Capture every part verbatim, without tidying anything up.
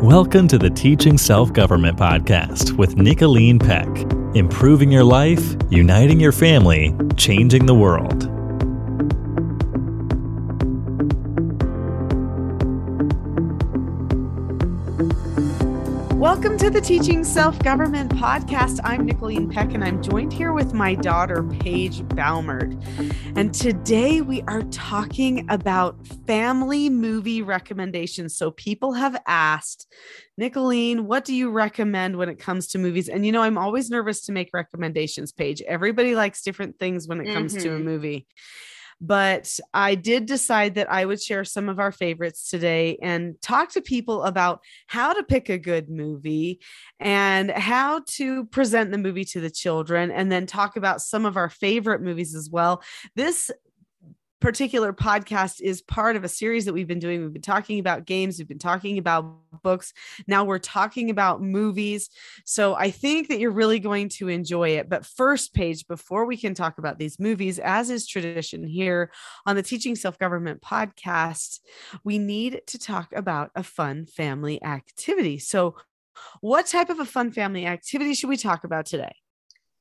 Welcome to the Teaching Self-Government podcast with Nicholeen Peck. Improving your life, uniting your family, changing the world. Welcome to the Teaching Self-Government podcast. I'm Nicholeen Peck, and I'm joined here with my daughter, Paige Baumert. And today we are talking about family movie recommendations. So people have asked, Nicholeen, what do you recommend when it comes to movies? And you know, I'm always nervous to make recommendations, Paige. Everybody likes different things when it mm-hmm. comes to a movie. But I did decide that I would share some of our favorites today and talk to people about how to pick a good movie and how to present the movie to the children, and then talk about some of our favorite movies as well. This particular podcast is part of a series that we've been doing. We've been talking about games. We've been talking about books. Now we're talking about movies. So I think that you're really going to enjoy it. But first, Paige, before we can talk about these movies, as is tradition here on the Teaching Self-Government podcast, we need to talk about a fun family activity. So what type of a fun family activity should we talk about today?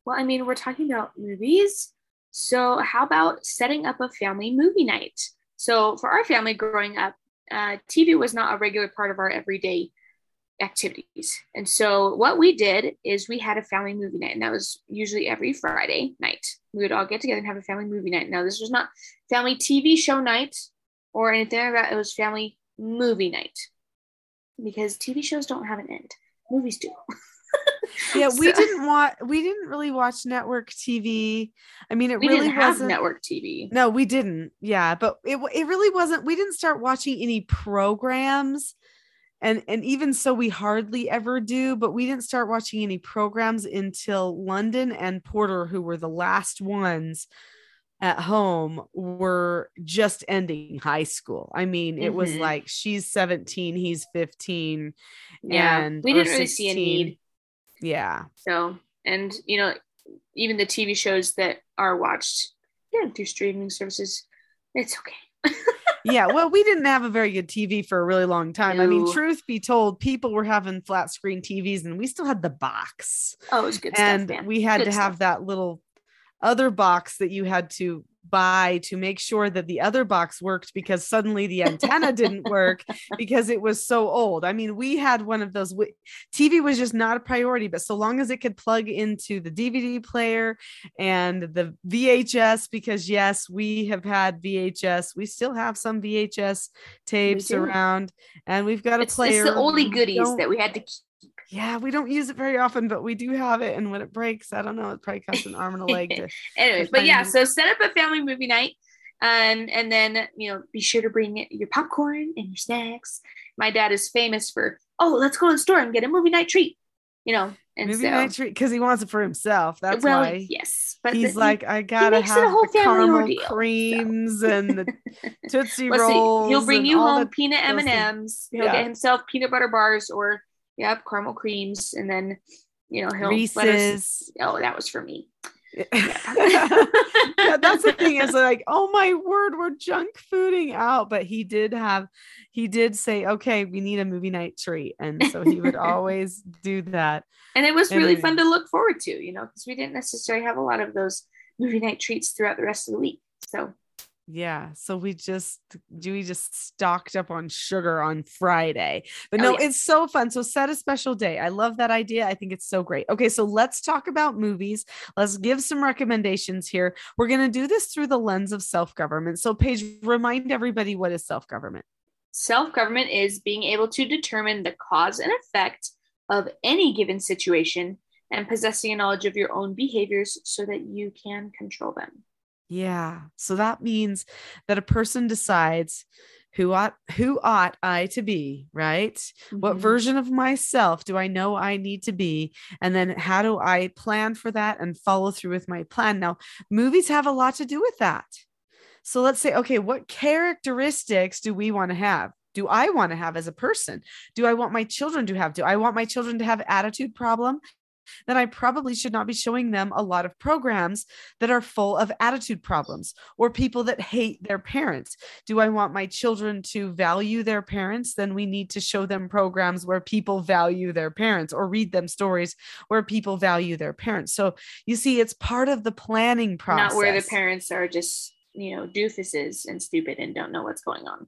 Well, I mean, we're talking about movies. So how about setting up a family movie night? So for our family growing up, uh, T V was not a regular part of our everyday activities. And so what we did is we had a family movie night, and that was usually every Friday night. We would all get together and have a family movie night. Now, this was not family T V show night or anything like that. It was family movie night, because T V shows don't have an end. Movies do. Yeah, we so, didn't watch. We didn't really watch network T V. I mean, it we really didn't have wasn't network T V. No, we didn't. Yeah, but it it really wasn't. We didn't start watching any programs, and and even so, we hardly ever do. But we didn't start watching any programs until London and Porter, who were the last ones at home, were just ending high school. I mean, it mm-hmm. was like she's seventeen, he's fifteen. Yeah, and we didn't really see a need. Yeah. So, and you know, even the T V shows that are watched yeah, through streaming services, it's okay. Yeah. Well, we didn't have a very good T V for a really long time. No. I mean, truth be told, people were having flat screen T Vs, and we still had the box. Oh, it was good and stuff. And we had good to stuff. Have that little other box that you had to buy to make sure that the other box worked, because suddenly the antenna didn't work because it was so old. I mean, we had one of those. T V was just not a priority, but so long as it could plug into the D V D player and the V H S, because yes, we have had V H S. We still have some V H S tapes around, and we've got a it's, player. It's the only goodies that we had to keep. Yeah, we don't use it very often, but we do have it. And when it breaks, I don't know, it probably costs an arm and a leg. To, Anyways, to but yeah, so set up a family movie night. And, and then, you know, be sure to bring your popcorn and your snacks. My dad is famous for, oh, let's go to the store and get a movie night treat, you know. And movie so, night treat, because he wants it for himself. That's well, why. Yes. But he's the, like, I got to have whole the caramel ordeal, creams so. And the Tootsie well, Rolls. So he'll bring you home the, peanut M and M's. He'll yeah. get himself peanut butter bars or Yep, caramel creams, and then you know he'll Reese's. Let us. Oh, that was for me. Yeah. Yeah, that's the thing is like, oh my word, we're junk fooding out. But he did have, he did say, okay, we need a movie night treat, and so he would always do that. And it was really and, fun to look forward to, you know, because we didn't necessarily have a lot of those movie night treats throughout the rest of the week. So yeah. So we just, we just stocked up on sugar on Friday, but oh, no, yeah. It's so fun. So set a special day. I love that idea. I think it's so great. Okay. So let's talk about movies. Let's give some recommendations here. We're going to do this through the lens of self-government. So Paige, remind everybody, what is self-government? Self-government is being able to determine the cause and effect of any given situation and possessing a knowledge of your own behaviors so that you can control them. Yeah. So that means that a person decides who ought, who ought I to be, right? Mm-hmm. What version of myself do I know I need to be? And then how do I plan for that and follow through with my plan? Now, movies have a lot to do with that. So let's say, okay, what characteristics do we want to have? Do I want to have as a person? Do I want my children to have? Do I want my children to have attitude problem? then I probably should not be showing them a lot of programs that are full of attitude problems or people that hate their parents. Do I want my children to value their parents? Then we need to show them programs where people value their parents or read them stories where people value their parents. So you see, it's part of the planning process. Not where the parents are just, you know, doofuses and stupid and don't know what's going on.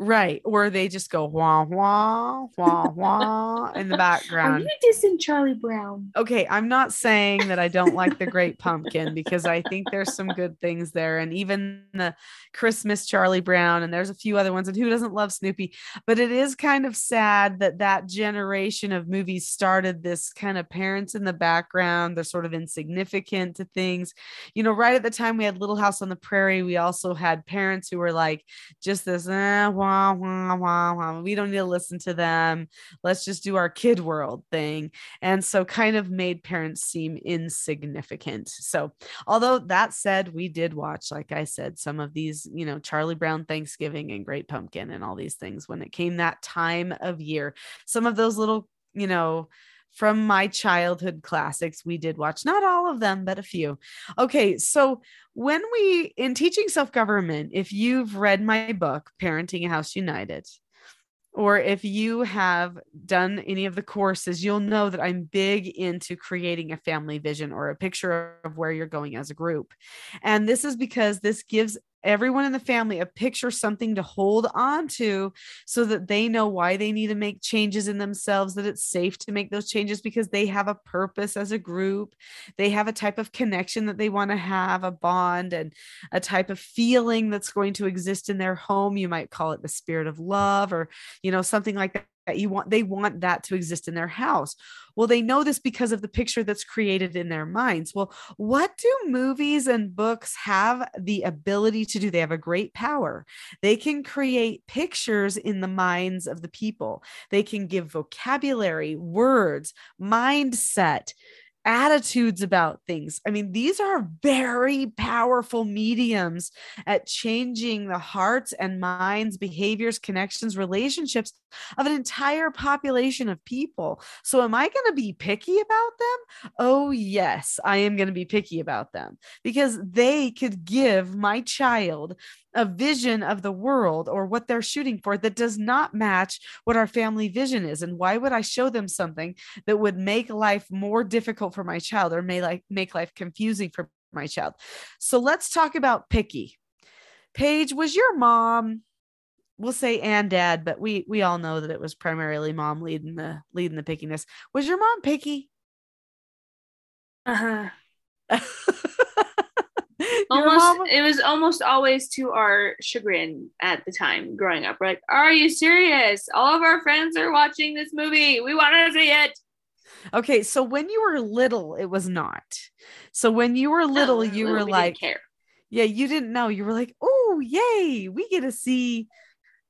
Right. Or they just go wah, wah, wah, wah in the background. Are you dissing Charlie Brown? Okay. I'm not saying that I don't like The Great Pumpkin, because I think there's some good things there. And even the Christmas Charlie Brown, and there's a few other ones, and who doesn't love Snoopy, but it is kind of sad that that generation of movies started this kind of parents in the background. They're sort of insignificant to things, you know. Right at the time we had Little House on the Prairie, we also had parents who were like just this, eh, wah, Wah, wah, wah, wah. We don't need to listen to them. Let's just do our kid world thing. And so kind of made parents seem insignificant. So although that said, we did watch, like I said, some of these, you know, Charlie Brown Thanksgiving and Great Pumpkin and all these things when it came that time of year. Some of those little, you know, from my childhood classics, we did watch, not all of them, but a few. Okay. So when we, in Teaching Self-Government, if you've read my book, Parenting a House United, or if you have done any of the courses, you'll know that I'm big into creating a family vision or a picture of where you're going as a group. And this is because this gives everyone in the family a picture, something to hold on to, so that they know why they need to make changes in themselves, that it's safe to make those changes because they have a purpose as a group. They have a type of connection that they want to have, a bond and a type of feeling that's going to exist in their home. You might call it the spirit of love, or, you know, something like that. That you want, they want that to exist in their house. Well, they know this because of the picture that's created in their minds. Well, what do movies and books have the ability to do? They have a great power. They can create pictures in the minds of the people. They can give vocabulary, words, mindset, attitudes about things. I mean, these are very powerful mediums at changing the hearts and minds, behaviors, connections, relationships of an entire population of people. So am I going to be picky about them? Oh yes, I am going to be picky about them, because they could give my child a vision of the world or what they're shooting for that does not match what our family vision is. And why would I show them something that would make life more difficult for my child, or may like make life confusing for my child? So let's talk about picky. Paige, was your mom, we'll say and dad, but we, we all know that it was primarily mom leading the, leading the pickiness. Was your mom picky? Uh-huh. Almost, mom, it was almost always to our chagrin at the time growing up. We're like, are you serious? All of our friends are watching this movie. We want to see it. Okay. So when you were little, it was not. So when you were little, no, you little, were we like, care. Yeah, you didn't know. You were like, oh, yay, we get to see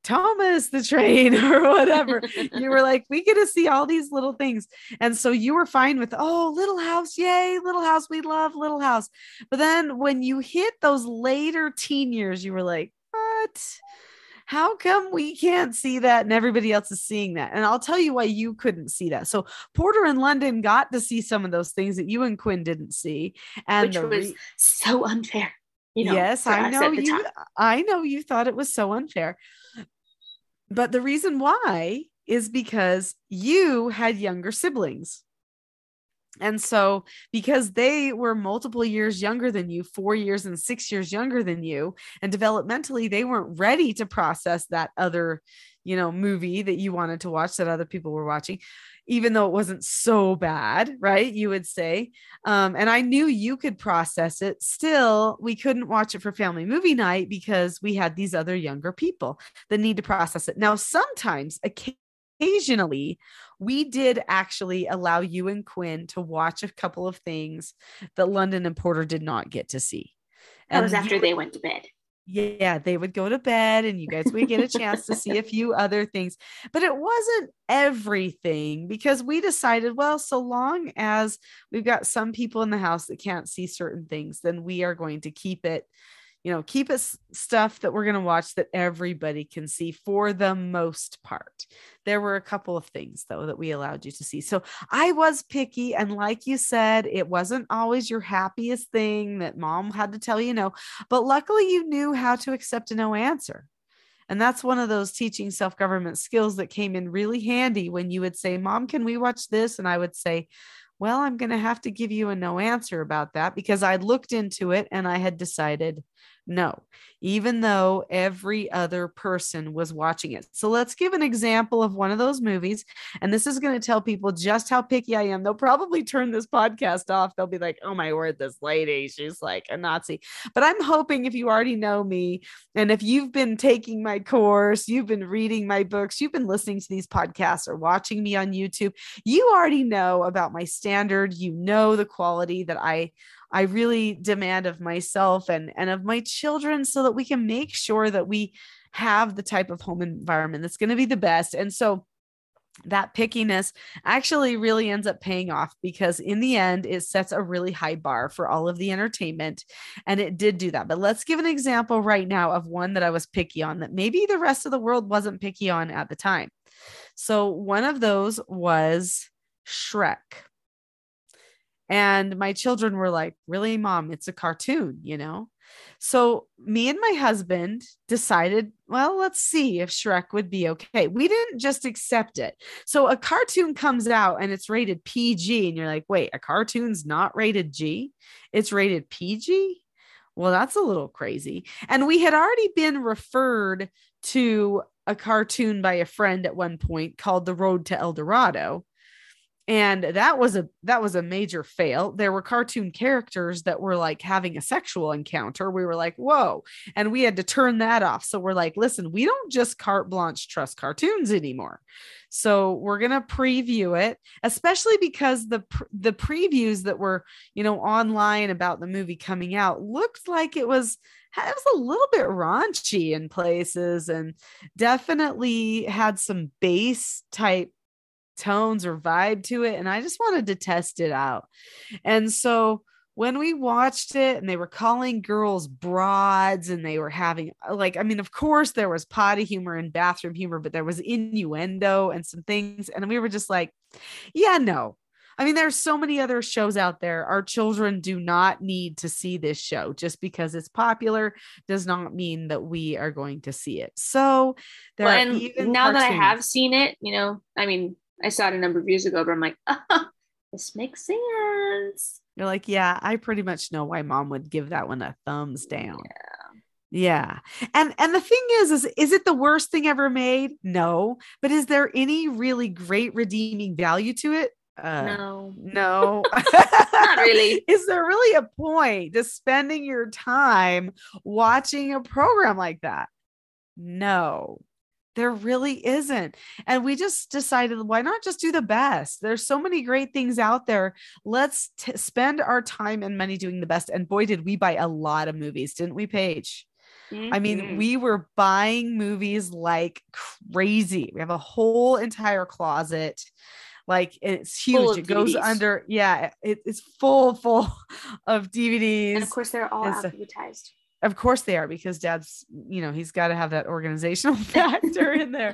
Thomas the Train or whatever. You were like, we get to see all these little things. And so you were fine with, oh, Little House. Yay. Little House. We love Little House. But then when you hit those later teen years, you were like, what? How come we can't see that? And everybody else is seeing that. And I'll tell you why you couldn't see that. So Porter and London got to see some of those things that you and Quinn didn't see. And which was re- so unfair. You know, yes, I know you, I know you thought it was so unfair. But the reason why is because you had younger siblings. And so because they were multiple years younger than you, four years and six years younger than you, and developmentally, they weren't ready to process that other, you know, movie that you wanted to watch that other people were watching, even though it wasn't so bad, right? You would say, um, and I knew you could process it. Still, we couldn't watch it for family movie night because we had these other younger people that need to process it. Now, sometimes occasionally we did actually allow you and Quinn to watch a couple of things that London and Porter did not get to see. That and was after you- they went to bed. Yeah, they would go to bed and you guys would get a chance to see a few other things, but it wasn't everything, because we decided, well, so long as we've got some people in the house that can't see certain things, then we are going to keep it, you know, keep us stuff that we're going to watch that everybody can see for the most part. There were a couple of things though that we allowed you to see. So I was picky. And like you said, it wasn't always your happiest thing that mom had to tell you no, but luckily you knew how to accept a no answer. And that's one of those teaching self-government skills that came in really handy when you would say, Mom, can we watch this? And I would say, well, I'm going to have to give you a no answer about that because I looked into it and I had decided no, even though every other person was watching it. So let's give an example of one of those movies. And this is going to tell people just how picky I am. They'll probably turn this podcast off. They'll be like, oh my word, this lady, she's like a Nazi. But I'm hoping if you already know me, and if you've been taking my course, you've been reading my books, you've been listening to these podcasts or watching me on YouTube, you already know about my stand. Standard, you know, the quality that I, I really demand of myself and, and of my children so that we can make sure that we have the type of home environment that's going to be the best. And so that pickiness actually really ends up paying off because in the end, it sets a really high bar for all of the entertainment. And it did do that. But let's give an example right now of one that I was picky on that maybe the rest of the world wasn't picky on at the time. So one of those was Shrek. And my children were like, really, Mom, it's a cartoon, you know? So me and my husband decided, well, let's see if Shrek would be okay. We didn't just accept it. So a cartoon comes out and it's rated P G. And you're like, wait, a cartoon's not rated G? It's rated P G? Well, that's a little crazy. And we had already been referred to a cartoon by a friend at one point called The Road to El Dorado. And that was a, that was a major fail. There were cartoon characters that were like having a sexual encounter. We were like, whoa. And we had to turn that off. So we're like, listen, we don't just carte blanche trust cartoons anymore. So we're going to preview it, especially because the, the previews that were, you know, online about the movie coming out looked like it was, it was a little bit raunchy in places and definitely had some base type tones or vibe to it. And I just wanted to test it out. And so when we watched it and they were calling girls broads and they were having like, I mean, of course there was potty humor and bathroom humor, but there was innuendo and some things. And we were just like, yeah, no. I mean, there's so many other shows out there. Our children do not need to see this show. Just because it's popular does not mean that we are going to see it. So there well, and even now cartoons. That I have seen it, you know, I mean, I saw it a number of years ago, but I'm like, oh, this makes sense. You're like, yeah, I pretty much know why mom would give that one a thumbs down. Yeah. yeah. And, and the thing is, is, is it the worst thing ever made? No. But is there any really great redeeming value to it? Uh, no, no, not really. Is there really a point to spending your time watching a program like that? No. There really isn't. And we just decided, why not just do the best? There's so many great things out there. Let's t- spend our time and money doing the best. And boy, did we buy a lot of movies, didn't we, Paige? Mm-hmm. I mean, we were buying movies like crazy. We have a whole entire closet. Like it's huge. It goes under. Yeah. It, it's full, full of D V Ds. And of course they're all alphabetized. Of course they are, because dad's, you know, he's got to have that organizational factor in there.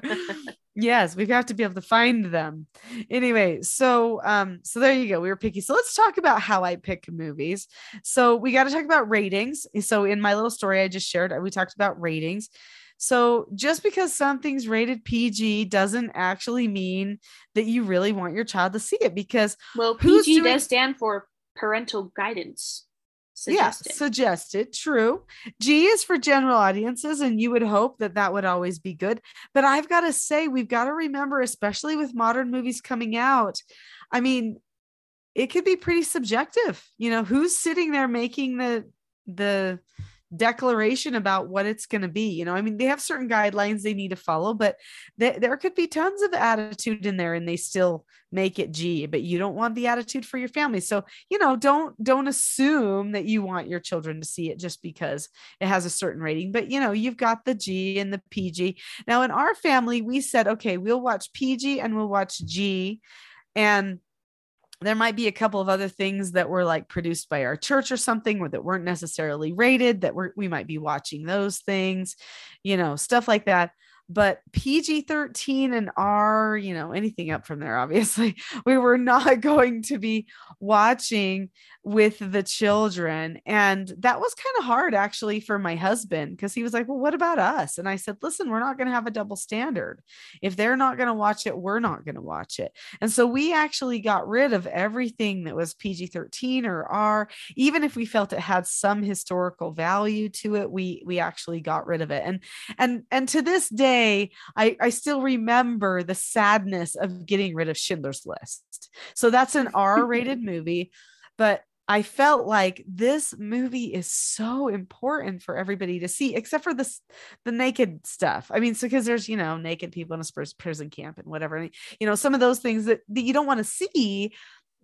Yes. We've got to be able to find them anyway. So, um, so there you go. We were picky. So let's talk about how I pick movies. So we got to talk about ratings. So in my little story I just shared, we talked about ratings. So just because something's rated P G doesn't actually mean that you really want your child to see it, because well, P G doing- does stand for parental guidance. Suggested. Yeah, suggested. True. G is for general audiences, and you would hope that that would always be good. But I've got to say, we've got to remember, especially with modern movies coming out, I mean, it could be pretty subjective. You know, who's sitting there making the the declaration about what it's going to be? You know, I mean, they have certain guidelines they need to follow, but th- there could be tons of attitude in there and they still make it G, but you don't want the attitude for your family. So, you know, don't, don't assume that you want your children to see it just because it has a certain rating, but you know, you've got the G and the P G. Now in our family, we said, okay, we'll watch P G and we'll watch G. And there might be a couple of other things that were like produced by our church or something, or that weren't necessarily rated, that we're, we might be watching those things, you know, stuff like that. But P G thirteen and R, you know, anything up from there, obviously, we were not going to be watching with the children. And that was kind of hard, actually, for my husband, because he was like, well, what about us? And I said, listen, we're not going to have a double standard. If they're not going to watch it, we're not going to watch it. And so we actually got rid of everything that was P G thirteen or R, even if we felt it had some historical value to it, we we actually got rid of it. And and and to this day, I, I still remember the sadness of getting rid of Schindler's List. So that's an R-rated movie, but I felt like this movie is so important for everybody to see, except for this, the naked stuff. I mean, so because there's, you know, naked people in a prison camp and whatever, and, you know, some of those things that, that you don't want to see,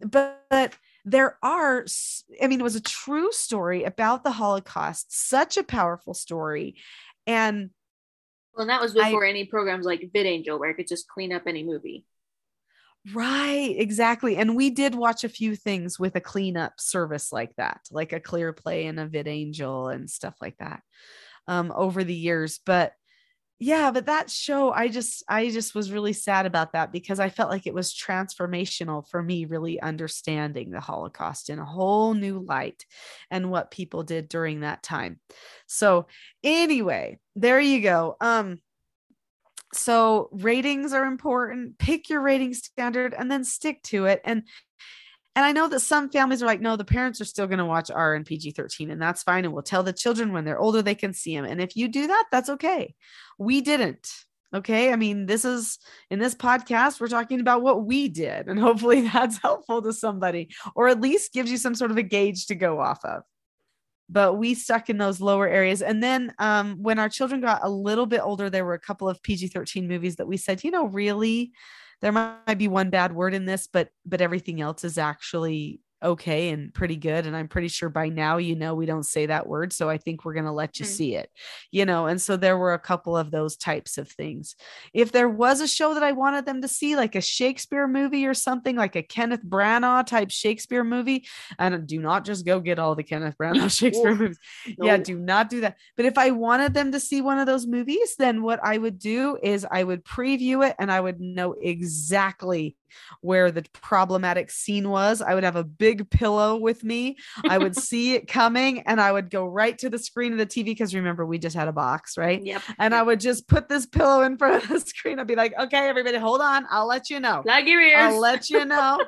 but, but there are, I mean, it was a true story about the Holocaust, such a powerful story. And Well, and that was before I, any programs like VidAngel, where I could just clean up any movie. Right, exactly. And we did watch a few things with a cleanup service like that, like a Clear Play and a VidAngel and stuff like that um, over the years. But yeah, but that show, I just, I just was really sad about that, because I felt like it was transformational for me, really understanding the Holocaust in a whole new light and what people did during that time. So anyway, there you go. Um, so ratings are important. Pick your rating standard and then stick to it. And And I know that some families are like, no, the parents are still going to watch R and P G thirteen, and that's fine. And we'll tell the children when they're older, they can see them. And if you do that, that's okay. We didn't. Okay. I mean, this is, in this podcast, we're talking about what we did, and hopefully that's helpful to somebody, or at least gives you some sort of a gauge to go off of. But we stuck in those lower areas. And then um, when our children got a little bit older, there were a couple of P G thirteen movies that we said, you know, really, there might be one bad word in this, but, but everything else is actually okay and pretty good. And I'm pretty sure by now, you know, we don't say that word. So I think we're going to let you mm-hmm. see it, you know? And so there were a couple of those types of things. If there was a show that I wanted them to see, like a Shakespeare movie or something, like a Kenneth Branagh type Shakespeare movie, and do not just go get all the Kenneth Branagh Shakespeare oh, movies. No. Yeah. Do not do that. But if I wanted them to see one of those movies, then what I would do is I would preview it, and I would know exactly where the problematic scene was. I would have a big pillow with me. I would see it coming, and I would go right to the screen of the T V, because remember, we just had a box, right? Yep. And I would just put this pillow in front of the screen. I'd be like, okay, everybody, hold on. I'll let you know. Plug your ears. I'll let you know.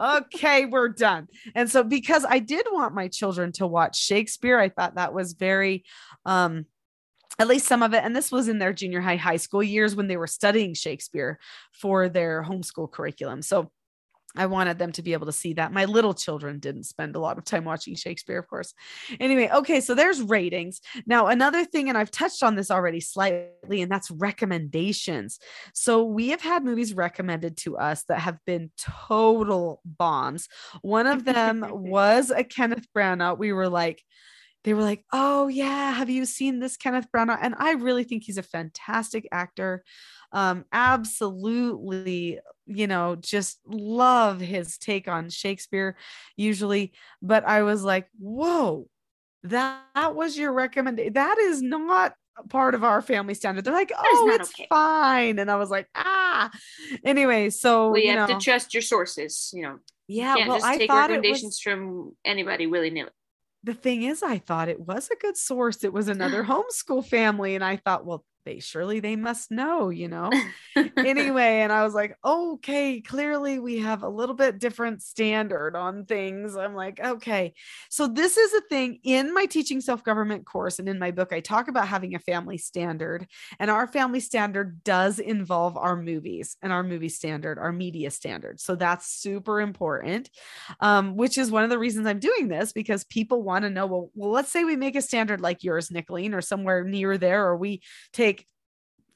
Okay, we're done. And so, because I did want my children to watch Shakespeare, I thought that was very, um, at least some of it. And this was in their junior high, high school years, when they were studying Shakespeare for their homeschool curriculum. So I wanted them to be able to see that. My little children didn't spend a lot of time watching Shakespeare, of course. Anyway. Okay. So there's ratings. Now, another thing, and I've touched on this already slightly, and that's recommendations. So we have had movies recommended to us that have been total bombs. One of them was a Kenneth Branagh. We were like, They were like, oh yeah, have you seen this Kenneth Branagh? And I really think he's a fantastic actor. Um, absolutely, you know, just love his take on Shakespeare usually. But I was like, whoa, that, that was your recommendation. That is not part of our family standard. They're like, oh, it's okay. Fine. And I was like, ah, anyway, so well, you, you have know, to trust your sources, you know. Yeah, you can't well, just take I thought recommendations it was- from anybody willy-nilly. The thing is, I thought it was a good source. It was another homeschool family. And I thought, well, they surely they must know, you know, anyway. And I was like, okay, clearly we have a little bit different standard on things. I'm like, okay, so this is a thing in my Teaching Self-Government course. And in my book, I talk about having a family standard, and our family standard does involve our movies and our movie standard, our media standard. So that's super important, um, which is one of the reasons I'm doing this, because people want to know, well, well, let's say we make a standard like yours, Nicholeen, or somewhere near there, or we take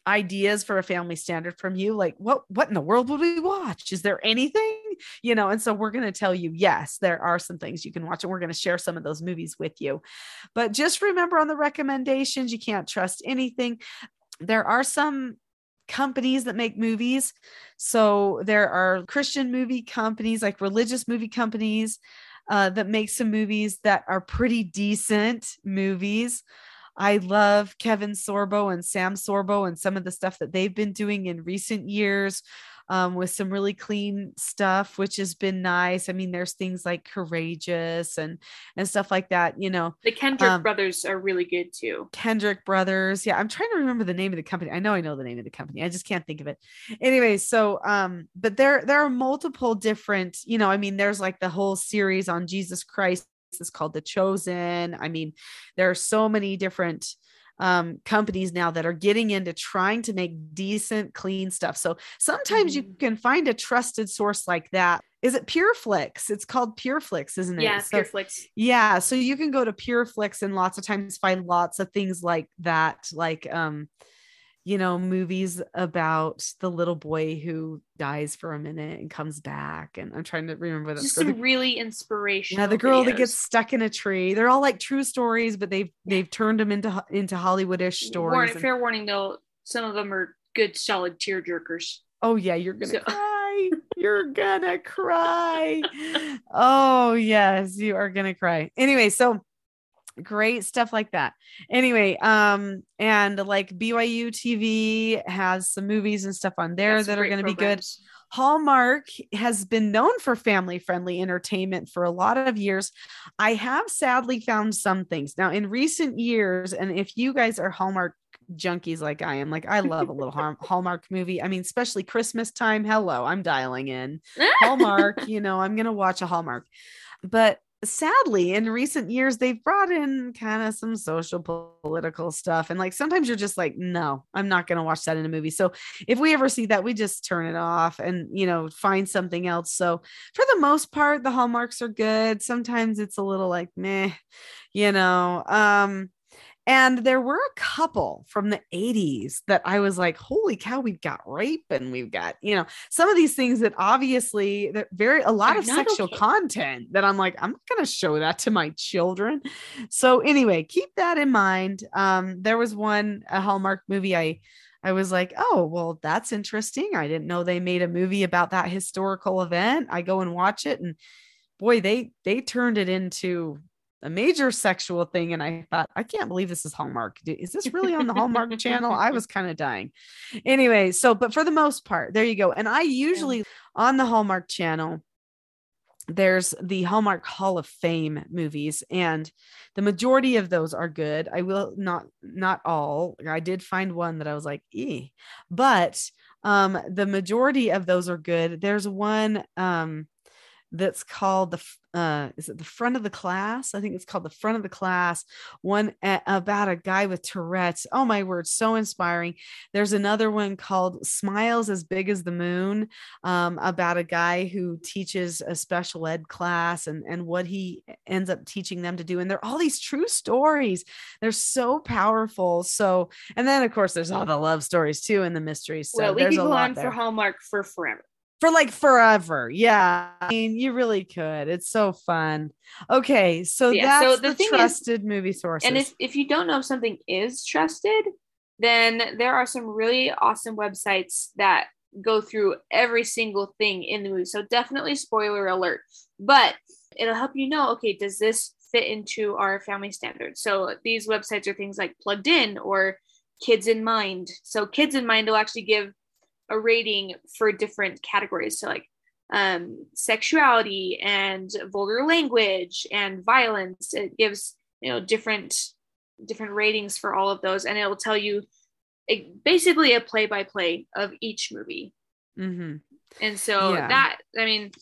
ideas for a family standard from you, like what what in the world would we watch? Is there anything, you know? And so we're going to tell you, yes, there are some things you can watch, and we're going to share some of those movies with you. But just remember, on the recommendations, you can't trust anything. There are some companies that make movies. So there are Christian movie companies, like religious movie companies, uh, that make some movies that are pretty decent movies. I love Kevin Sorbo and Sam Sorbo and some of the stuff that they've been doing in recent years, um, with some really clean stuff, which has been nice. I mean, there's things like Courageous and, and stuff like that, you know. The Kendrick um, Brothers are really good too. Kendrick Brothers. Yeah. I'm trying to remember the name of the company. I know I know the name of the company. I just can't think of it. Anyway. So, um, but there, there are multiple different, you know, I mean, there's like the whole series on Jesus Christ. It's called The Chosen. I mean, there are so many different um, companies now that are getting into trying to make decent, clean stuff. So sometimes you can find a trusted source like that. Is it Pure Flix? It's called Pure Flix, isn't it? Yeah, so, Pure Flix. Yeah. So you can go to Pure Flix and lots of times find lots of things like that, like, um, you know, movies about the little boy who dies for a minute and comes back. And I'm trying to remember that. Just some really inspirational. Yeah, the girl videos. that gets stuck in a tree. They're all like true stories, but they've yeah. they've turned them into into Hollywoodish stories. Warning, and, fair warning, though, some of them are good, solid tearjerkers. Oh yeah, you're gonna so. cry. You're gonna cry. Oh yes, you are gonna cry. Anyway, so. Great stuff like that. Anyway, um, and like B Y U T V has some movies and stuff on there That's that are going to be good. Hallmark has been known for family-friendly entertainment for a lot of years. I have sadly found some things now in recent years. And if you guys are Hallmark junkies like I am, like I love a little Hallmark movie. I mean, especially Christmas time. Hello, I'm dialing in Hallmark. You know, I'm going to watch a Hallmark, but sadly, in recent years, they've brought in kind of some social political stuff. And like, sometimes you're just like, no, I'm not going to watch that in a movie. So if we ever see that, we just turn it off and, you know, find something else. So for the most part, the Hallmarks are good. Sometimes it's a little like, meh, you know, um, and there were a couple from the eighties that I was like, holy cow, we've got rape and we've got, you know, some of these things that obviously that very, a lot They're of sexual okay. content that I'm like, I'm not going to show that to my children. So anyway, keep that in mind. Um, there was one, a Hallmark movie. I, I was like, oh, well, that's interesting. I didn't know they made a movie about that historical event. I go and watch it, and boy, they, they turned it into a major sexual thing. And I thought, I can't believe this is Hallmark. Is this really on the Hallmark channel? I was kind of dying anyway. So, but for the most part, there you go. And I usually yeah. on the Hallmark channel, there's the Hallmark Hall of Fame movies, and the majority of those are good. I will not, not all, I did find one that I was like, eh, but, um, the majority of those are good. There's one, um, that's called the, uh, is it the front of the class? I think it's called the front of the class one a- about a guy with Tourette's. Oh my word. So inspiring. There's another one called Smiles as Big as the Moon, um, about a guy who teaches a special ed class and, and what he ends up teaching them to do. And they're all these true stories. They're so powerful. So, and then of course there's all the love stories too, and the mysteries. So well, we could go on there. for Hallmark for forever. For like forever. Yeah. I mean, you really could. It's so fun. Okay. So yeah, that's so the, the trusted is, movie sources. And if, if you don't know if something is trusted, then there are some really awesome websites that go through every single thing in the movie. So definitely spoiler alert, but it'll help you know, okay, does this fit into our family standards? So these websites are things like Plugged In or Kids in Mind. So Kids in Mind will actually give a rating for different categories, so like um sexuality and vulgar language and violence. It gives, you know, different different ratings for all of those, and it will tell you it, basically a play-by-play of each movie. Mm-hmm. And so yeah. that I mean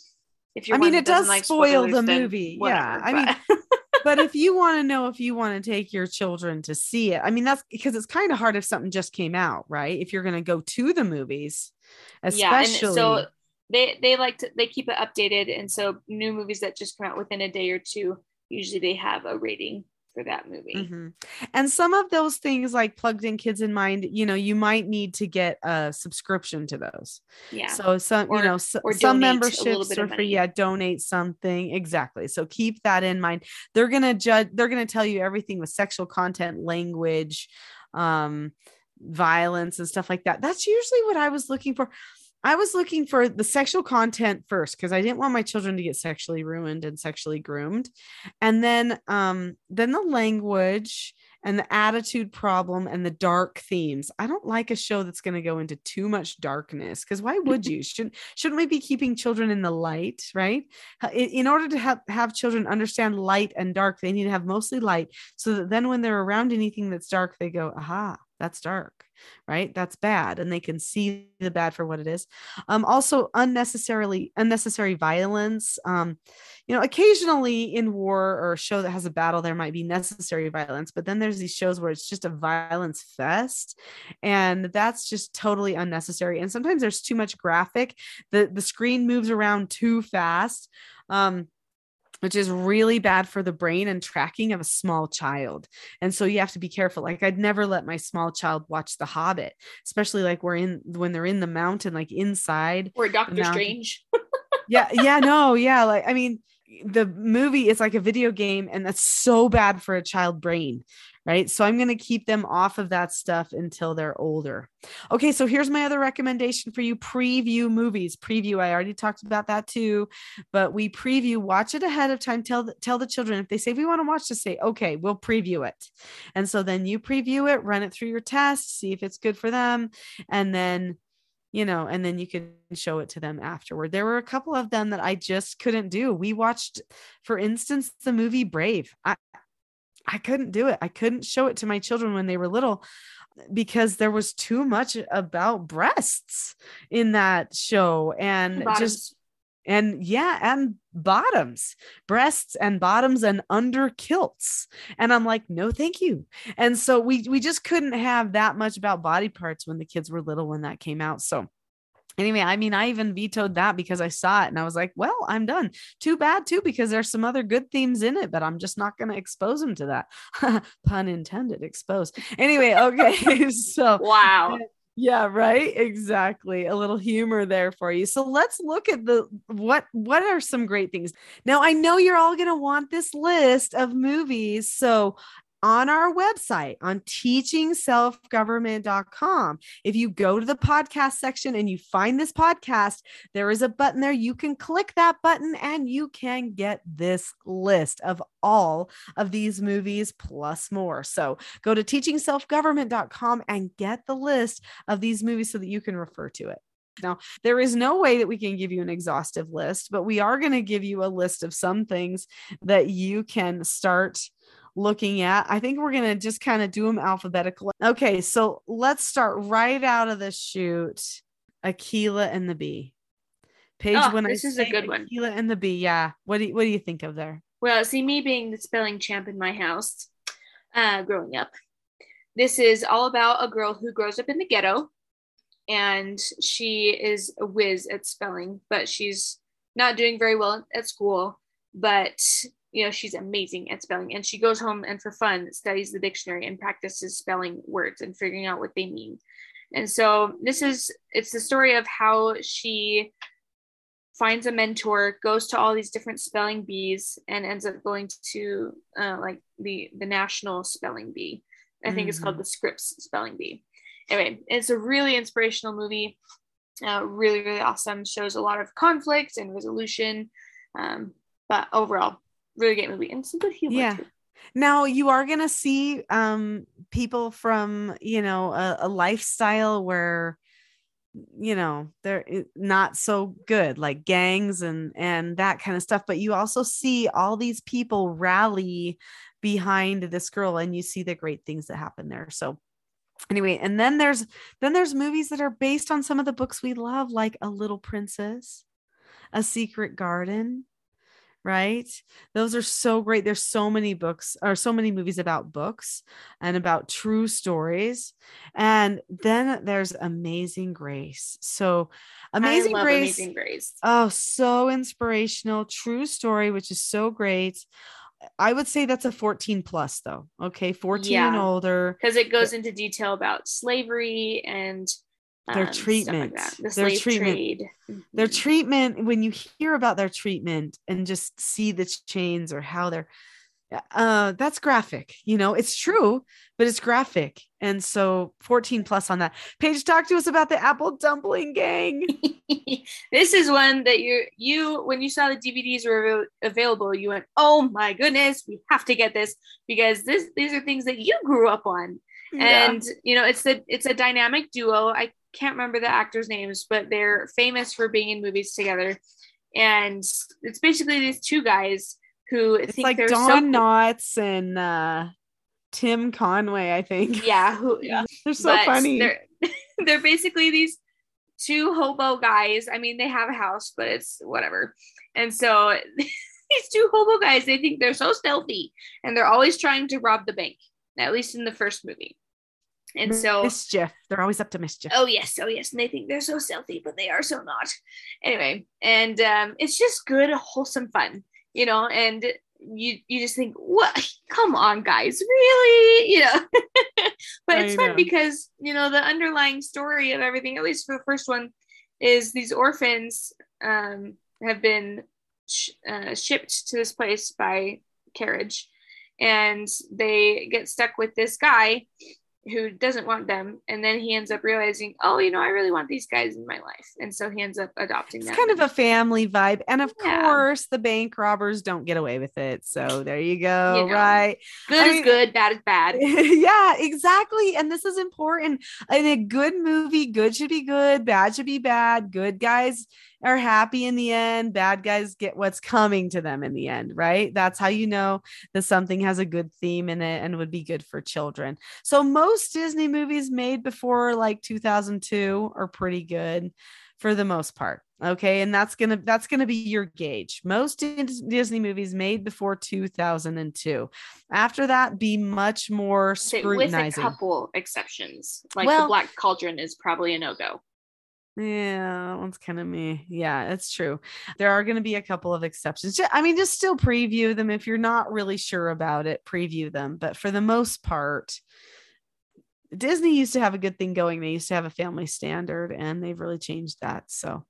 if you're I mean it does like spoil the movie whatever, yeah I but. mean But if you want to know, if you want to take your children to see it, I mean, that's because it's kind of hard if something just came out, right? If you're going to go to the movies, especially. Yeah, and so they, they like to, they keep it updated. And so new movies that just come out within a day or two, usually they have a rating for that movie. Mm-hmm. And some of those things like Plugged In, Kids in Mind, you know, you might need to get a subscription to those. Yeah. So some, or, you know, so, some memberships are free. Yeah. Donate something. Exactly. So keep that in mind. They're going to judge, they're going to tell you everything with sexual content, language, um, violence and stuff like that. That's usually what I was looking for. I was looking for the sexual content first because I didn't want my children to get sexually ruined and sexually groomed. And then, um, then the language and the attitude problem and the dark themes. I don't like a show that's going to go into too much darkness because why would you? Shouldn't, shouldn't we be keeping children in the light, right? In, in order to have, have children understand light and dark, they need to have mostly light so that then when they're around anything that's dark, they go, aha, that's dark, right? That's bad. And they can see the bad for what it is. Um, also unnecessarily unnecessary violence. Um, you know, occasionally in war or a show that has a battle, there might be necessary violence, but then there's these shows where it's just a violence fest and that's just totally unnecessary. And sometimes there's too much graphic. The, the screen moves around too fast. Um, which is really bad for the brain and tracking of a small child. And so you have to be careful. Like I'd never let my small child watch The Hobbit, especially like we're in, when they're in the mountain, like inside. Or Doctor Strange. yeah. Yeah. No. Yeah. Like, I mean, the movie is like a video game and that's so bad for a child brain. Right. So I'm going to keep them off of that stuff until they're older. Okay. So here's my other recommendation for you. Preview movies. Preview. I already talked about that too, but we preview, watch it ahead of time. Tell the, tell the children, if they say, we want to watch this, say, okay, we'll preview it. And so then you preview it, run it through your test, see if it's good for them. And then, you know, and then you can show it to them afterward. There were a couple of them that I just couldn't do. We watched, for instance, the movie Brave. I, I couldn't do it. I couldn't show it to my children when they were little because there was too much about breasts in that show and bottoms. just, and yeah. And bottoms, breasts and bottoms and under kilts. And I'm like, no, thank you. And so we, we just couldn't have that much about body parts when the kids were little, when that came out. So anyway, I mean, I even vetoed that because I saw it and I was like, well, I'm done. Too bad too, because there's some other good themes in it, but I'm just not going to expose them to that. Pun intended, expose. Anyway. Okay. So wow. Yeah. Right. Exactly. A little humor there for you. So let's look at the, what, what are some great things? Now I know you're all going to want this list of movies. So on our website, on teaching self government dot com. If you go to the podcast section and you find this podcast, there is a button there. You can click that button and you can get this list of all of these movies plus more. So go to teaching self government dot com and get the list of these movies so that you can refer to it. Now, there is no way that we can give you an exhaustive list, but we are going to give you a list of some things that you can start looking at. I think we're going to just kind of do them alphabetical. Okay. So let's start right out of the chute. Akilah and the Bee. Paige, oh, when this I is a good Akilah one. Akilah and the Bee. Yeah. What do you, what do you think of there? Well, see, me being the spelling champ in my house, uh, growing up, this is all about a girl who grows up in the ghetto and she is a whiz at spelling, but she's not doing very well at school, but you know, she's amazing at spelling and she goes home and for fun studies the dictionary and practices spelling words and figuring out what they mean. And so this is, it's the story of how she finds a mentor, goes to all these different spelling bees and ends up going to uh, like the, the national spelling bee. I think mm-hmm. it's called the Scripps spelling bee. Anyway, it's a really inspirational movie. Uh, really, really awesome. Shows a lot of conflict and resolution. Um, but overall, really great movie and some good humor. Yeah. Too. Now you are going to see um, people from, you know, a, a lifestyle where, you know, they're not so good, like gangs and, and that kind of stuff. But you also see all these people rally behind this girl and you see the great things that happen there. So anyway, and then there's, then there's movies that are based on some of the books we love, like A Little Princess, A Secret Garden, right? Those are so great. There's so many books or so many movies about books and about true stories. And then there's Amazing Grace. So Amazing Grace, Amazing Grace. Oh, so inspirational, true story, which is so great. I would say that's a fourteen plus though. Okay. fourteen yeah. and older. Cause it goes but, into detail about slavery and their um, treatment, like the their treatment, trade. Their treatment. When you hear about their treatment and just see the chains or how they're uh, that's graphic, you know, it's true, but it's graphic. And so fourteen plus on that. Paige, talk to us about the Apple Dumpling Gang. This is one that you, you, when you saw the D V Ds were available, you went, oh my goodness, we have to get this, because this, these are things that you grew up on. Yeah. And, you know, it's a, it's a dynamic duo. I can't remember the actors' names, but they're famous for being in movies together. And it's basically these two guys who it's think like they're Don so- Knotts and uh, Tim Conway, I think. Yeah, who, yeah. They're so funny. They're, they're basically these two hobo guys. I mean, they have a house, but it's whatever. And so these two hobo guys, they think they're so stealthy, and they're always trying to rob the bank, at least in the first movie. And so mischief, they're always up to mischief. Oh yes. Oh yes. And they think they're so stealthy, but they are so not. Anyway. And, um, it's just good, wholesome fun, you know, and you, you just think, what, come on guys, really? You know, but it's fun because, you know, the underlying story of everything, at least for the first one, is these orphans, um, have been, sh- uh, shipped to this place by carriage, and they get stuck with this guy who doesn't want them, and then he ends up realizing, oh, you know, I really want these guys in my life, and so he ends up adopting them. It's kind of a family vibe, and of yeah. course the bank robbers don't get away with it, so there you go. You know, right, good I is mean, good, bad is bad. Yeah, exactly. And this is important in a good movie. Good should be good, bad should be bad. Good guys are happy in the end, bad guys get what's coming to them in the end, right? That's how you know that something has a good theme in it and would be good for children. So most Disney movies made before like two thousand two are pretty good for the most part. Okay. And that's going to, that's going to be your gauge. Most Disney movies made before two thousand two. After that, be much more scrutinizing. With a couple exceptions, like well, The Black Cauldron is probably a no-go. Yeah, that one's kind of me. Yeah, that's true. There are going to be a couple of exceptions. I mean, just still preview them. If you're not really sure about it, preview them. But for the most part, Disney used to have a good thing going. They used to have a family standard, and they've really changed that. So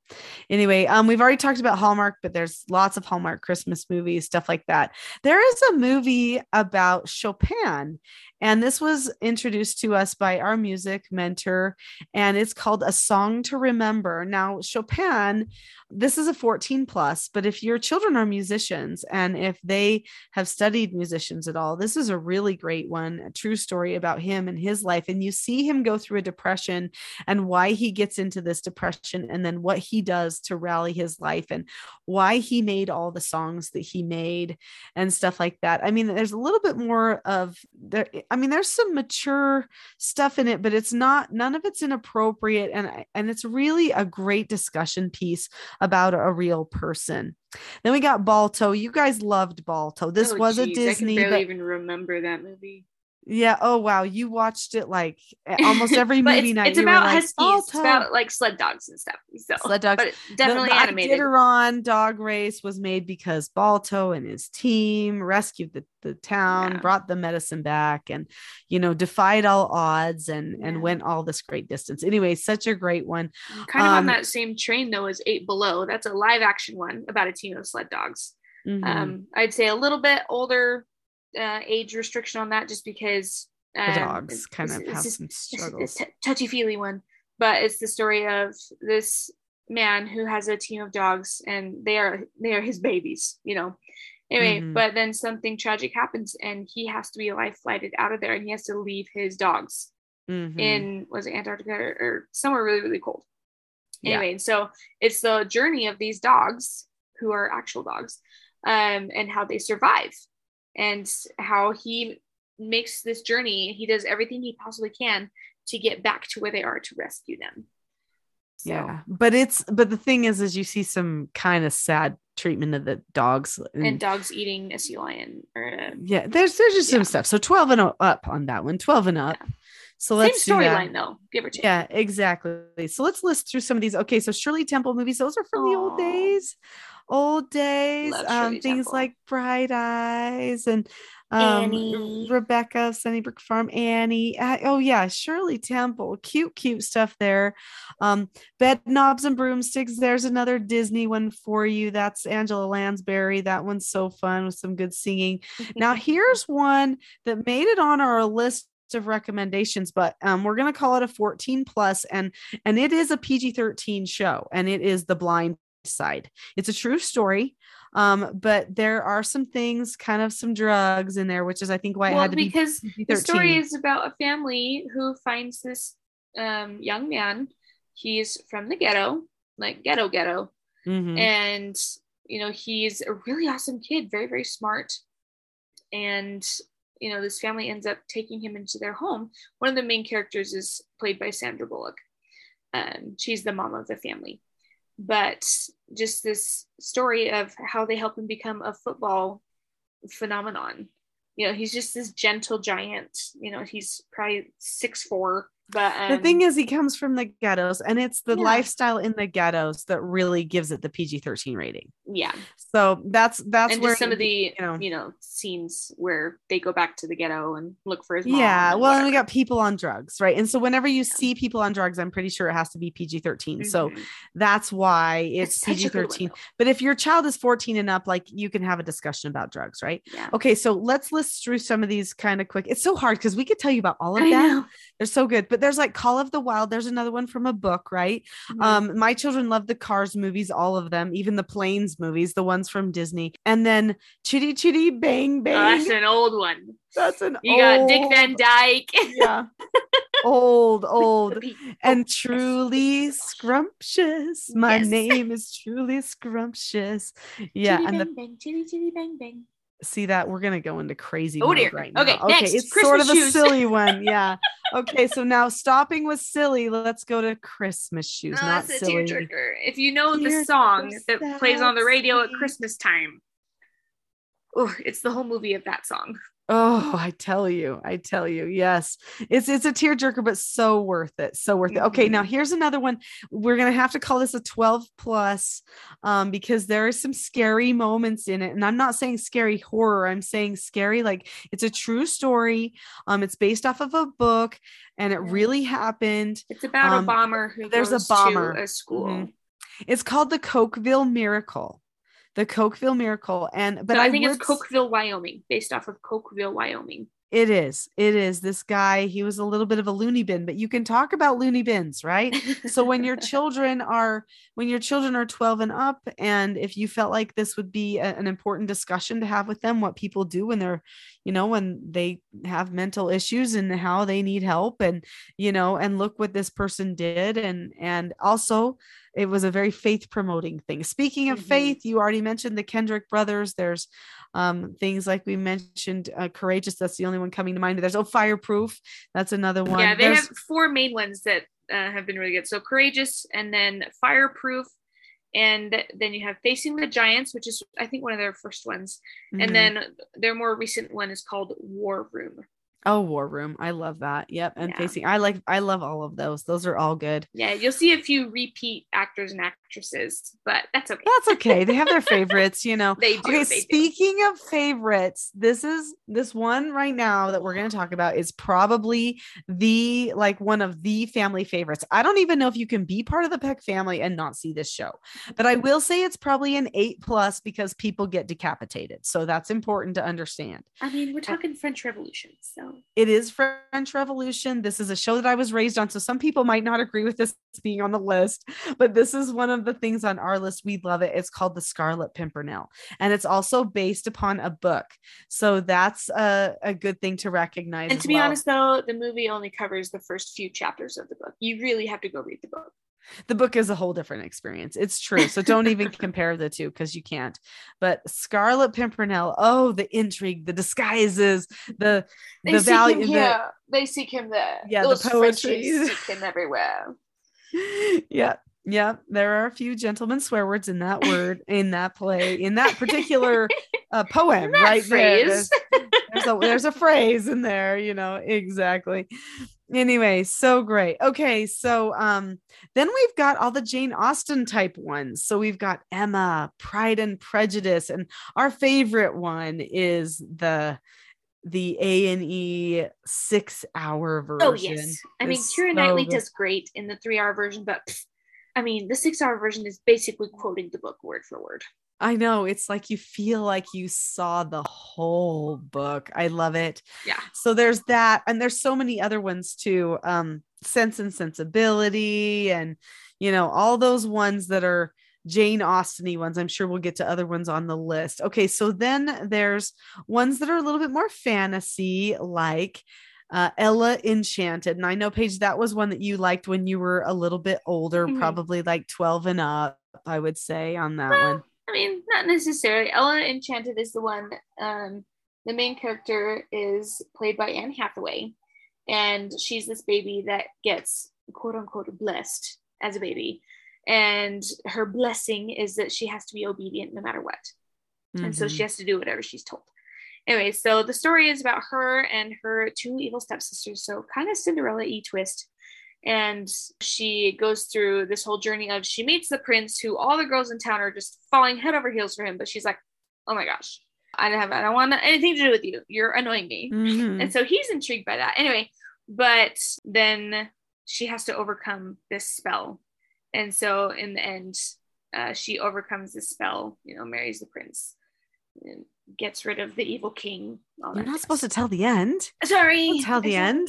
anyway, um, we've already talked about Hallmark, but there's lots of Hallmark Christmas movies, stuff like that. There is a movie about Chopin, and this was introduced to us by our music mentor, and it's called A Song to Remember. Now, Chopin, this is a fourteen plus, but if your children are musicians and if they have studied musicians at all, this is a really great one, a true story about him and his life. And you see him go through a depression and why he gets into this depression, and then what he does to rally his life, and why he made all the songs that he made and stuff like that. I mean, there's a little bit more of there. I mean, there's some mature stuff in it, but it's not, none of it's inappropriate. And, and it's really a great discussion piece about a real person. Then we got Balto. You guys loved Balto. This oh, was geez. a Disney. I can barely but, even remember that movie. Yeah. Oh, wow. You watched it like almost every movie it's, night. It's about like, huskies. Balto. It's about like sled dogs and stuff. So, sled dogs. But it's definitely the, the animated. Iditarod dog race was made because Balto and his team rescued the the town, yeah. brought the medicine back, and, you know, defied all odds and, yeah. and went all this great distance. Anyway, such a great one. Kind of um, on that same train though, is Eight Below. That's a live action one about a team of sled dogs. Mm-hmm. Um, I'd say a little bit older uh, age restriction on that, just because um, the dogs kind of have some struggles. It's a touchy feely one, but it's the story of this man who has a team of dogs, and they are, they are his babies, you know? Anyway, mm-hmm. but then something tragic happens, and he has to be life flighted out of there, and he has to leave his dogs mm-hmm. in, was it Antarctica or, or somewhere really, really cold. Anyway, yeah. and so it's the journey of these dogs who are actual dogs, um, and how they survive, and how he makes this journey. He does everything he possibly can to get back to where they are to rescue them. So. Yeah, but it's, but the thing is, is you see some kind of sad treatment of the dogs, and, and dogs eating a sea lion or a, yeah there's there's just yeah. some stuff. So twelve and up on that one. twelve and up. Yeah. So let's same storyline though, give or take. Yeah, exactly. So let's list through some of these. Okay, so Shirley Temple movies, those are from Aww. the old days old days um, things Temple. like Bright Eyes and um, Annie, Rebecca, Sunnybrook Farm, Annie. Uh, oh yeah, Shirley Temple. Cute, cute stuff there. Um, Bed Knobs and Broomsticks. There's another Disney one for you. That's Angela Lansbury. That one's so fun with some good singing. Now here's one that made it on our list of recommendations, but um we're going to call it a fourteen plus, and and it is a P G thirteen show, and it is The Blind Side. It's a true story, um but there are some things, kind of some drugs in there, which is I think why well, it had to be because P G thirteen. The story is about a family who finds this um young man. He's from the ghetto, like ghetto ghetto, mm-hmm. and you know, he's a really awesome kid, very very smart, and you know, this family ends up taking him into their home. One of the main characters is played by Sandra Bullock. Um, she's the mom of the family. But just this story of how they help him become a football phenomenon. You know, he's just this gentle giant. You know, he's probably six foot four. But um, the thing is, he comes from the ghettos, and it's the yeah. lifestyle in the ghettos that really gives it the P G thirteen rating. Yeah. So that's, that's and where some it, of the, you know, you know, scenes where they go back to the ghetto and look for his mom. Yeah. And well, whatever. And we got people on drugs. Right. And so whenever you yeah. see people on drugs, I'm pretty sure it has to be P G thirteen. Mm-hmm. So that's why it's P G thirteen. But if your child is fourteen and up, like you can have a discussion about drugs. Right. Yeah. Okay. So let's list through some of these kind of quick. It's so hard because we could tell you about all of I that. Know. They're so good. But there's like Call of the Wild. There's another one from a book, right? Mm-hmm. Um, my children love the Cars movies, all of them, even the Planes movies, the ones from Disney. And then Chitty Chitty Bang Bang. Oh, that's an old one. That's an you old. You got Dick Van Dyke. Yeah. Old, old. And Truly Scrumptious. My yes. name is Truly Scrumptious. Yeah. Chitty and bang, the- bang, Chitty Chitty Bang Bang. See that we're going to go into crazy oh, dear. Right now. Okay, okay. Next, it's Christmas sort of shoes. A silly one. Yeah. Okay. So now stopping with silly, let's go to Christmas shoes. No, not that's silly. A if you know the song that plays on the radio at Christmas time. Oh, it's the whole movie of that song. Oh, I tell you, I tell you. Yes. It's, it's a tearjerker, but so worth it. So worth it. Okay. Now here's another one. We're going to have to call this a twelve plus, um, because there are some scary moments in it. And I'm not saying scary horror. I'm saying scary. Like it's a true story. Um, it's based off of a book and it really happened. It's about um, a bomber who there's goes a bomber to a school. Mm-hmm. It's called the Cokeville Miracle. The Cokeville Miracle. And, but so I, I think would... it's Cokeville, Wyoming, based off of Cokeville, Wyoming. It is. It is. This guy, he was a little bit of a loony bin, but you can talk about loony bins, right? So when your children are, when your children are twelve and up, and if you felt like this would be a, an important discussion to have with them, what people do when they're, you know, when they have mental issues and how they need help, and, you know, and look what this person did. And, and also it was a very faith promoting thing. Speaking of mm-hmm. faith, you already mentioned the Kendrick Brothers. There's um, things like we mentioned, uh, Courageous. That's the only one coming to mind. There's oh, Fireproof. That's another one. Yeah, they there's... have four main ones that uh, have been really good. So Courageous, and then Fireproof, and th- then you have Facing the Giants, which is I think one of their first ones, mm-hmm. and then their more recent one is called War Room. Oh, War Room. I love that. Yep. And yeah. Facing, I like, I love all of those. Those are all good. Yeah. You'll see a few repeat actors and actresses, but that's okay. That's okay. They have their favorites, you know. They do. Okay, they speaking do. Of favorites, this is, this one right now that we're going to talk about is probably the, like one of the family favorites. I don't even know if you can be part of the Peck family and not see this show, but I will say it's probably an eight plus because people get decapitated. So that's important to understand. I mean, we're talking French Revolution, so. It is French Revolution. This is a show that I was raised on. So some people might not agree with this being on the list, but this is one of the things on our list. We love it. It's called The Scarlet Pimpernel. And it's also based upon a book. So that's a, a good thing to recognize. And to be well. honest though, the movie only covers the first few chapters of the book. You really have to go read the book. The book is a whole different experience. It's true. So don't even compare the two because you can't. But Scarlet Pimpernel, oh, the intrigue, the disguises, the they the value. Yeah, the, they seek him there. Yeah, those the poetry. Seek him everywhere. Yeah, yeah. There are a few gentleman swear words in that word, in that play, in that particular uh, poem, that right? Phrase. There. There's, there's a there's a phrase in there, you know, exactly. Anyway, so great. Okay, so um, then we've got all the Jane Austen type ones. So we've got Emma, Pride and Prejudice, and our favorite one is the the A and E six hour version. Oh yes, I mean Keira Knightley so does great in the three hour version, but pff, I mean the six hour version is basically quoting the book word for word. I know, it's like you feel like you saw the whole book. I love it. Yeah. So there's that, and there's so many other ones too. Um, Sense and Sensibility, and you know all those ones that are Jane Austen-y ones. I'm sure we'll get to other ones on the list. Okay, so then there's ones that are a little bit more fantasy, like uh, Ella Enchanted. And I know, Paige, that was one that you liked when you were a little bit older, mm-hmm. probably like twelve and up, I would say, on that well, one. I mean, not necessarily. Ella Enchanted is the one, um, the main character is played by Anne Hathaway, and she's this baby that gets quote unquote blessed as a baby. And her blessing is that she has to be obedient no matter what. Mm-hmm. And so she has to do whatever she's told. Anyway, so the story is about her and her two evil stepsisters. So kind of Cinderella-y twist. And she goes through this whole journey of, she meets the prince who all the girls in town are just falling head over heels for him. But she's like, oh my gosh, I don't have, I don't want anything to do with you. You're annoying me. Mm-hmm. And so he's intrigued by that. Anyway, but then she has to overcome this spell. And so in the end, uh, she overcomes the spell, you know, marries the prince, and gets rid of the evil king. All You're not stuff. supposed to tell the end. Sorry. Tell the end.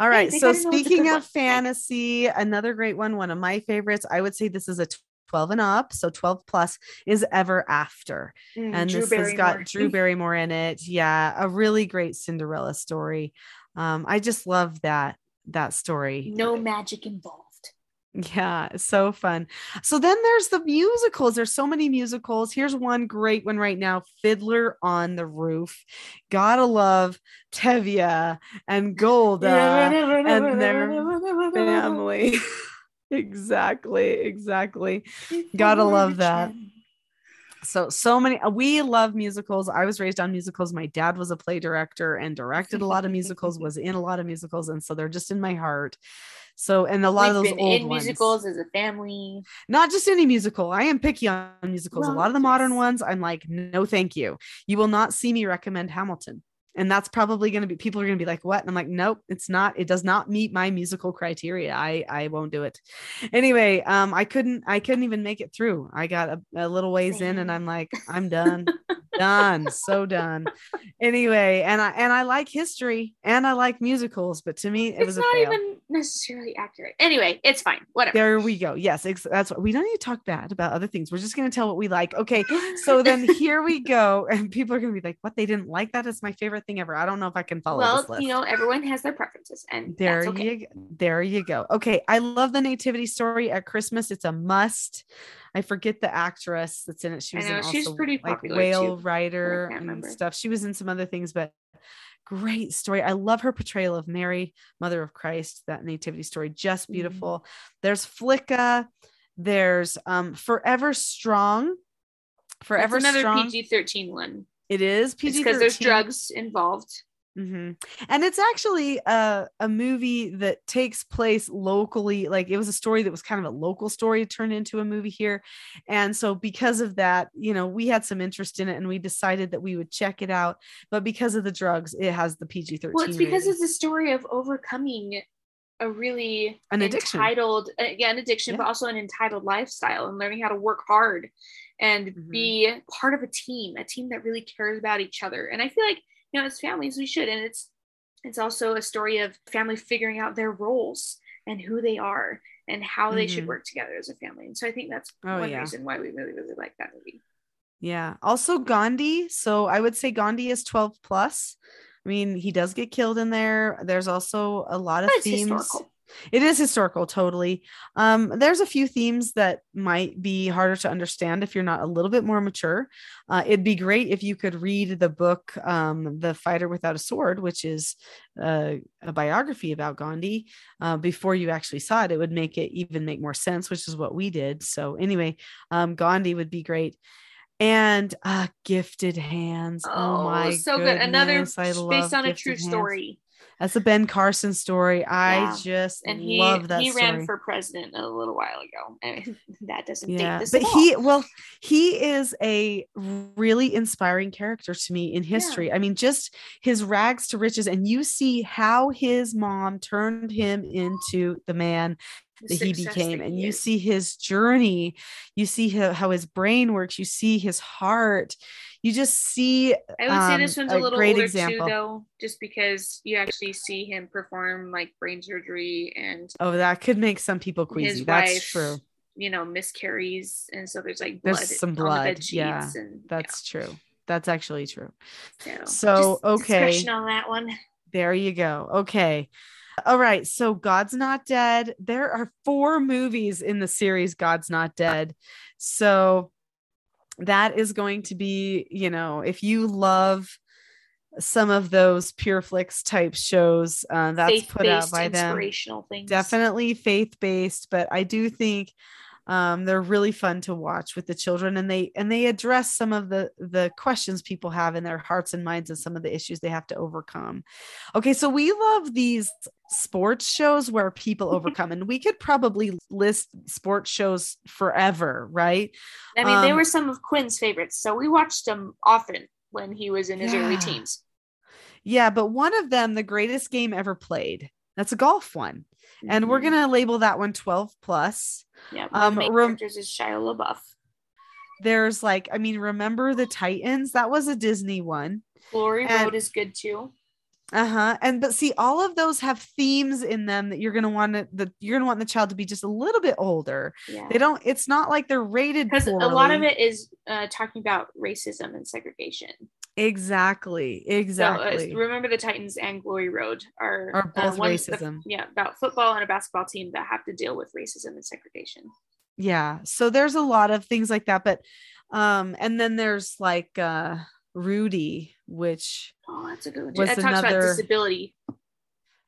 All right. So speaking of fantasy, another great one, one of my favorites, I would say this is a twelve and up. So twelve plus is Ever After. Mm, and Drew this Barrymore. has got Drew Barrymore in it. Yeah. A really great Cinderella story. Um, I just love that, that story. No magic involved. Yeah, so fun. So then there's the musicals. There's so many musicals. Here's one great one right now, Fiddler on the Roof. Gotta love Tevye and Golda and their family. Exactly, exactly. Gotta love that. So, so many, we love musicals. I was raised on musicals. My dad was a play director and directed a lot of musicals, was in a lot of musicals. And so they're just in my heart. So, and a lot We've of those been old in ones. musicals as a family, not just any musical. I am picky on musicals. Well, a lot of the modern ones, I'm like, no, thank you. You will not see me recommend Hamilton. And that's probably going to be, people are going to be like, what? And I'm like, nope, it's not. It does not meet my musical criteria. I, I won't do it. Anyway. Um, I couldn't, I couldn't even make it through. I got a, a little ways Same. in and I'm like, I'm done, done. So done. Anyway. And I, and I like history and I like musicals, but to me, it it's was not a fail. even necessarily accurate. Anyway, it's fine. Whatever. There we go. Yes. Ex- that's what we don't need to talk bad about other things. We're just going to tell what we like. Okay. So then here we go. And people are going to be like, what? They didn't like that? It's my favorite thing ever. I don't know if I can follow well, this list. You know, everyone has their preferences, and there that's okay. you there you go. Okay, I love the Nativity Story at Christmas. It's a must. I forget the actress that's in it. She was I know, in she's also, pretty like whale too. writer and stuff. She was in some other things, but great story. I love her portrayal of Mary, Mother of Christ. That Nativity Story, just beautiful. Mm-hmm. There's Flicka. There's um Forever Strong. Forever that's another Strong. P G thirteen one. It is P G thirteen because there's drugs involved. Mm-hmm. And it's actually a, a movie that takes place locally. Like, it was a story that was kind of a local story turned into a movie here. And so because of that, you know, we had some interest in it and we decided that we would check it out. But because of the drugs, it has the P G thirteen. Well, it's because rating. It's a story of overcoming a really an addiction. entitled, uh, yeah, an addiction, yeah. but also an entitled lifestyle, and learning how to work hard and mm-hmm. be part of a team, a team that really cares about each other. And I feel like, you know, as families, we should. And it's, it's also a story of family figuring out their roles and who they are and how mm-hmm. they should work together as a family. And so I think that's oh, one yeah. reason why we really, really like that movie. Yeah. Also Gandhi. So I would say Gandhi is twelve plus. I mean, he does get killed in there. There's also a lot of That's themes. Historical. It is historical, totally. Um, there's a few themes that might be harder to understand if you're not a little bit more mature. Uh, it'd be great if you could read the book, um, The Fighter Without a Sword, which is uh, a biography about Gandhi, uh, before you actually saw it. It would make it even make more sense, which is what we did. So anyway, um, Gandhi would be great. And uh Gifted Hands. Oh, oh my so goodness. good. Another I based on a true hands. story. That's a Ben Carson story. I yeah. just and he, love that. He story. ran for president a little while ago. I mean, that doesn't yeah. date this. But at all. he, well, he is a really inspiring character to me in history. Yeah. I mean, just his rags to riches, and you see how his mom turned him into the man that he became, and you see his journey. You see how, how his brain works. You see his heart. You just see. I would um, say this one's a, a little older example. too, though, just because you actually see him perform like brain surgery, and oh, that could make some people queasy. His wife, that's true. You know, miscarries, and so there's like blood there's some blood. Yeah, and, that's yeah. true. That's actually true. So, so just, okay, discussion on that one. There you go. Okay. All right. So God's Not Dead. There are four movies in the series God's Not Dead. So that is going to be, you know, if you love some of those Pure Flix type shows, uh, that's put out by them. Inspirational things. Definitely faith-based, but I do think um, they're really fun to watch with the children, and they, and they address some of the, the questions people have in their hearts and minds and some of the issues they have to overcome. Okay. So we love these sports shows where people overcome, and we could probably list sports shows forever. Right. I mean, um, they were some of Quinn's favorites, so we watched them often when he was in his yeah. early teens. Yeah. But one of them, The Greatest Game Ever Played, that's a golf one. And mm-hmm. we're going to label that one twelve plus. Yeah. Um, rem- is Shia LaBeouf. There's like, I mean, Remember the Titans. That was a Disney one. Glory and, Road is good too. Uh-huh. And, but see, all of those have themes in them that you're going to want to, that you're going to want the child to be just a little bit older. Yeah. They don't, it's not like they're rated. Because a lot of it is uh, talking about racism and segregation. Exactly. Exactly. So, uh, Remember the Titans and Glory Road are, are both uh, racism. The, yeah, about football and a basketball team that have to deal with racism and segregation. Yeah. So there's a lot of things like that, but um, and then there's like uh, Rudy, which oh, that's a good one. Was that talks another, about disability.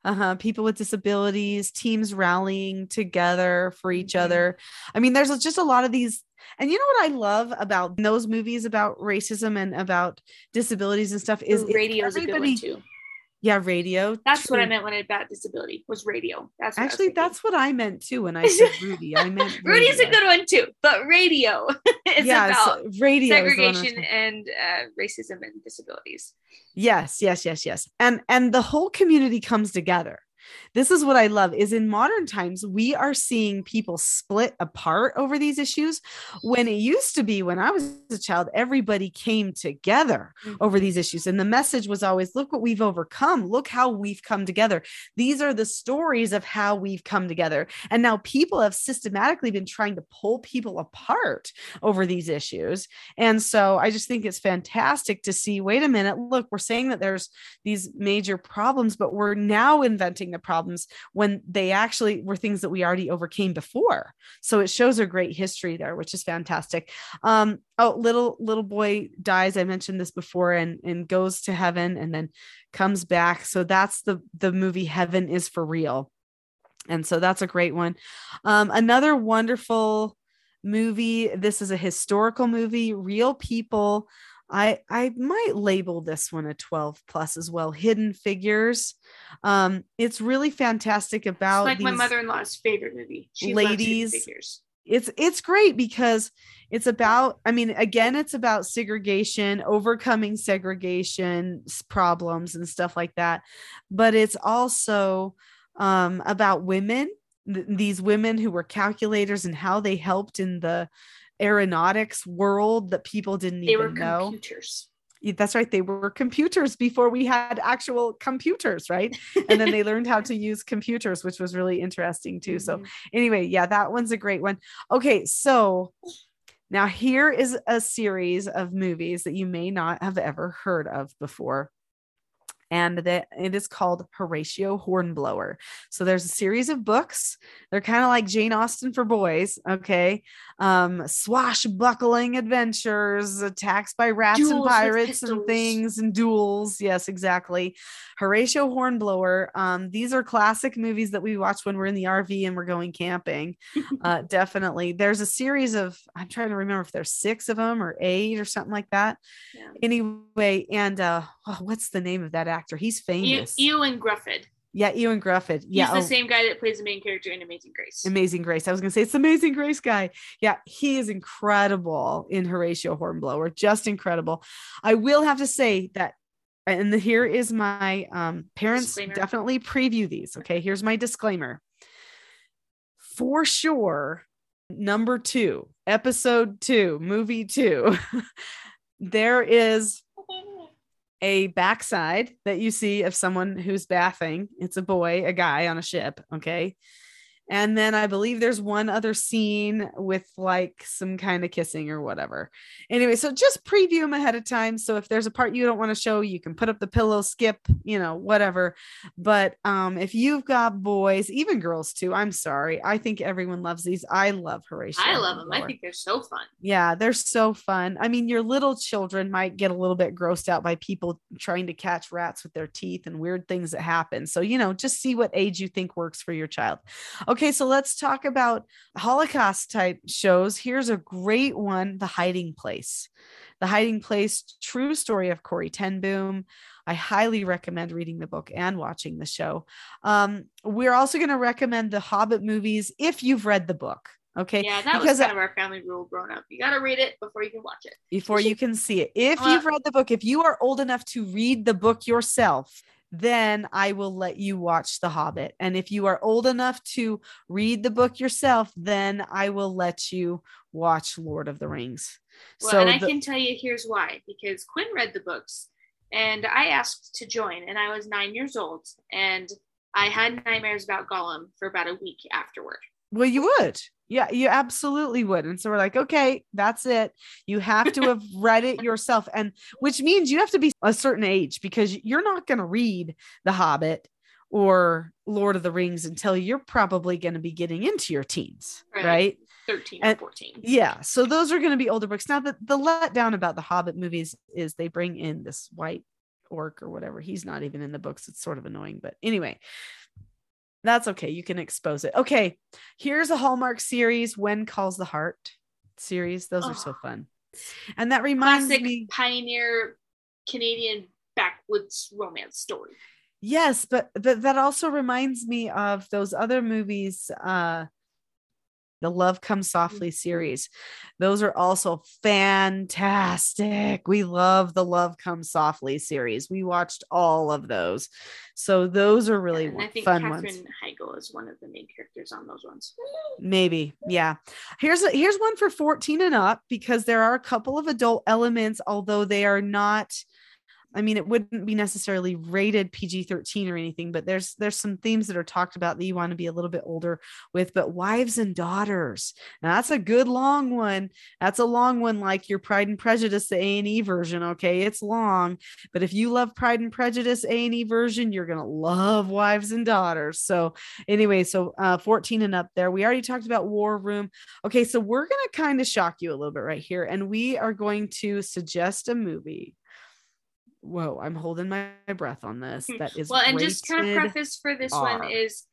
Uh-huh. People with disabilities, teams rallying together for each mm-hmm. other. I mean, there's just a lot of these. And you know what I love about those movies about racism and about disabilities and stuff is radio is a good one too. Yeah, radio. That's true. What I meant when I about disability was radio. That's what actually that's what I meant too when I said Rudy. I meant Rudy is a good one too, but radio is yeah, about so radio segregation and uh, racism and disabilities. Yes, yes, yes, yes, and and the whole community comes together. This is what I love is in modern times, we are seeing people split apart over these issues when it used to be when I was a child, everybody came together mm-hmm. over these issues. And the message was always, look what we've overcome. Look how we've come together. These are the stories of how we've come together. And now people have systematically been trying to pull people apart over these issues. And so I just think it's fantastic to see, wait a minute, look, we're saying that there's these major problems, but we're now inventing the problems when they actually were things that we already overcame before. So it shows a great history there, which is fantastic. Um, oh, little, little boy dies. I mentioned this before and, and goes to heaven and then comes back. So that's the, the movie Heaven is for Real. And so that's a great one. Um, another wonderful movie. This is a historical movie, real people. I, I might label this one a twelve plus as well. Hidden Figures. Um, it's really fantastic about it's like these my mother-in-law's favorite movie. She ladies. Loves Hidden Figures. It's, it's great because it's about, I mean, again, it's about segregation, overcoming segregation problems and stuff like that. But it's also um, about women, th- these women who were calculators and how they helped in the aeronautics world that people didn't they even were know computers. That's right, they were computers before we had actual computers, right? And then they learned how to use computers, which was really interesting too. Mm-hmm. So anyway, yeah, that one's a great one. Okay, so now here is a series of movies that you may not have ever heard of before, and that it is called Horatio Hornblower. So there's a series of books. They're kind of like Jane Austen for boys. Okay. Um, swashbuckling adventures, attacks by rats duels and pirates and things and duels. Yes, exactly. Horatio Hornblower. Um, these are classic movies that we watch when we're in the R V and we're going camping. Uh, definitely. There's a series of, I'm trying to remember if there's six of them or eight or something like that. Yeah. Anyway. And uh, oh, what's the name of that actor? actor. He's famous. E- Ewan Gruffydd. Yeah, Ewan Gruffydd. Yeah, he's the oh. same guy that plays the main character in Amazing Grace. Amazing Grace. I was going to say it's the Amazing Grace guy. Yeah, he is incredible in Horatio Hornblower. Just incredible. I will have to say that, and the, here is my um, parents disclaimer. Definitely preview these. Okay, here's my disclaimer. For sure, number two, episode two, movie two, there is a backside that you see of someone who's bathing. It's a boy, a guy on a ship. Okay. And then I believe there's one other scene with like some kind of kissing or whatever. Anyway, so just preview them ahead of time. So if there's a part you don't want to show, you can put up the pillow, skip, you know, whatever. But um, if you've got boys, even girls too, I'm sorry. I think everyone loves these. I love Horatio. I love them. I think they're so fun. Yeah, they're so fun. I mean, your little children might get a little bit grossed out by people trying to catch rats with their teeth and weird things that happen. So, you know, just see what age you think works for your child. Okay. Okay, so let's talk about Holocaust type shows. Here's a great one, The Hiding Place. The Hiding Place, true story of Corrie Ten Boom. I highly recommend reading the book and watching the show. Um, we're also going to recommend The Hobbit movies if you've read the book. Okay. Yeah, that because was kind of our family rule growing up. You got to read it before you can watch it. Before you can see it. If you've read the book, if you are old enough to read the book yourself, then I will let you watch The Hobbit. And if you are old enough to read the book yourself, then I will let you watch Lord of the Rings. Well, so and I the- can tell you here's why, because Quinn read the books and I asked to join and I was nine years old and I had nightmares about Gollum for about a week afterward. Well, you would. Yeah, you absolutely would. And so we're like, okay, that's it. You have to have read it yourself. And which means you have to be a certain age because you're not going to read The Hobbit or Lord of the Rings until you're probably going to be getting into your teens, right? right? thirteen and, or fourteen. Yeah. So those are going to be older books. Now, the, the letdown about The Hobbit movies is they bring in this white orc or whatever. He's not even in the books. It's sort of annoying. But anyway, that's okay. You can expose it. Okay. Here's a Hallmark series, When Calls the Heart series. Those oh, are so fun. And that reminds classic me. Pioneer Canadian backwoods romance story. Yes. But, but that also reminds me of those other movies, uh, the Love Comes Softly series. Those are also fantastic. We love the Love Comes Softly series. We watched all of those. So those are really and I think fun Catherine ones. Heigl is one of the main characters on those ones. Maybe. Yeah. Here's a, here's one for fourteen and up, because there are a couple of adult elements, although they are not, I mean, it wouldn't be necessarily rated P G thirteen or anything, but there's, there's some themes that are talked about that you want to be a little bit older with, but wives and daughters. Now that's a good long one. That's a long one. Like your Pride and Prejudice, the A and E version. Okay. It's long, but if you love Pride and Prejudice, A and E version, you're going to love Wives and Daughters. So anyway, so uh, fourteen and up there, we already talked about War Room. Okay. So we're going to kind of shock you a little bit right here. And we are going to suggest a movie. Whoa, I'm holding my breath on this. That is well, and just kind of preface for this R. one is,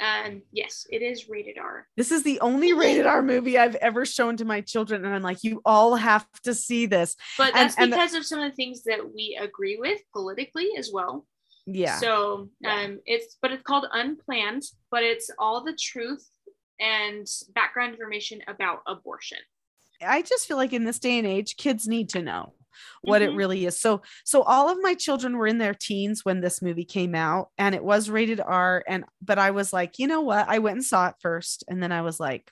um, yes, it is rated R. This is the only rated R movie I've ever shown to my children, and I'm like, you all have to see this. But that's and, and because the- of some of the things that we agree with politically as well. Yeah. So, yeah. um, it's but it's called Unplanned, but it's all the truth and background information about abortion. I just feel like in this day and age, kids need to know what mm-hmm. it really is. So, so all of my children were in their teens when this movie came out and it was rated R, and, but I was like, you know what? I went and saw it first. And then I was like,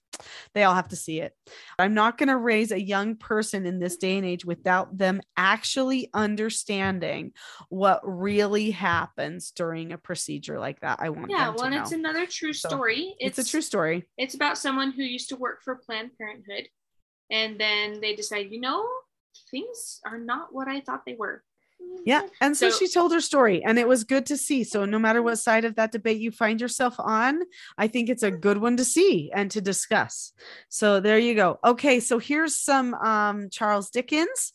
they all have to see it. I'm not going to raise a young person in this day and age without them actually understanding what really happens during a procedure like that. I want yeah, them well, to know. Yeah. Well, it's another true story. So it's, it's a true story. It's about someone who used to work for Planned Parenthood. And then they decide, you know, things are not what I thought they were. Yeah. And so, so she told her story and it was good to see. So no matter what side of that debate you find yourself on, I think it's a good one to see and to discuss. So there you go. Okay. So here's some um, Charles Dickens.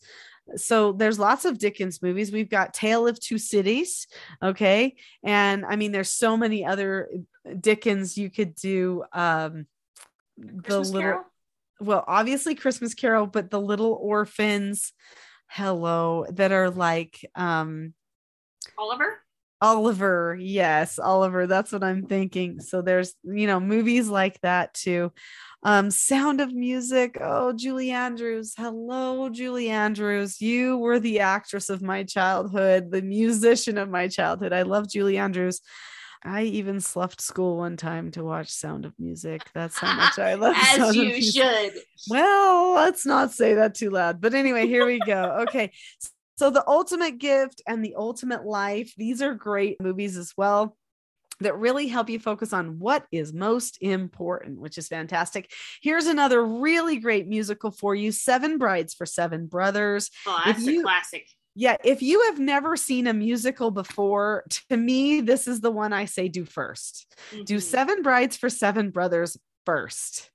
So there's lots of Dickens movies. We've got Tale of Two Cities. Okay. And I mean, there's so many other Dickens you could do. Um, the Christmas little. Carol? Well, obviously Christmas Carol, but the Little Orphans, hello, that are like, um, Oliver? Oliver. Yes. Oliver. That's what I'm thinking. So there's, you know, movies like that too. Um, Sound of Music. Oh, Julie Andrews. Hello, Julie Andrews. You were the actress of my childhood, the musician of my childhood. I love Julie Andrews. I even slept school one time to watch Sound of Music. That's how much I love As Sound you of Music. Should. Well, let's not say that too loud. But anyway, here we go. Okay. So The Ultimate Gift and The Ultimate Life. These are great movies as well that really help you focus on what is most important, which is fantastic. Here's another really great musical for you, Seven Brides for Seven Brothers. Oh, that's you, a classic. Yeah. If you have never seen a musical before, to me, this is the one I say do first. Mm-hmm. Do Seven Brides for Seven Brothers first.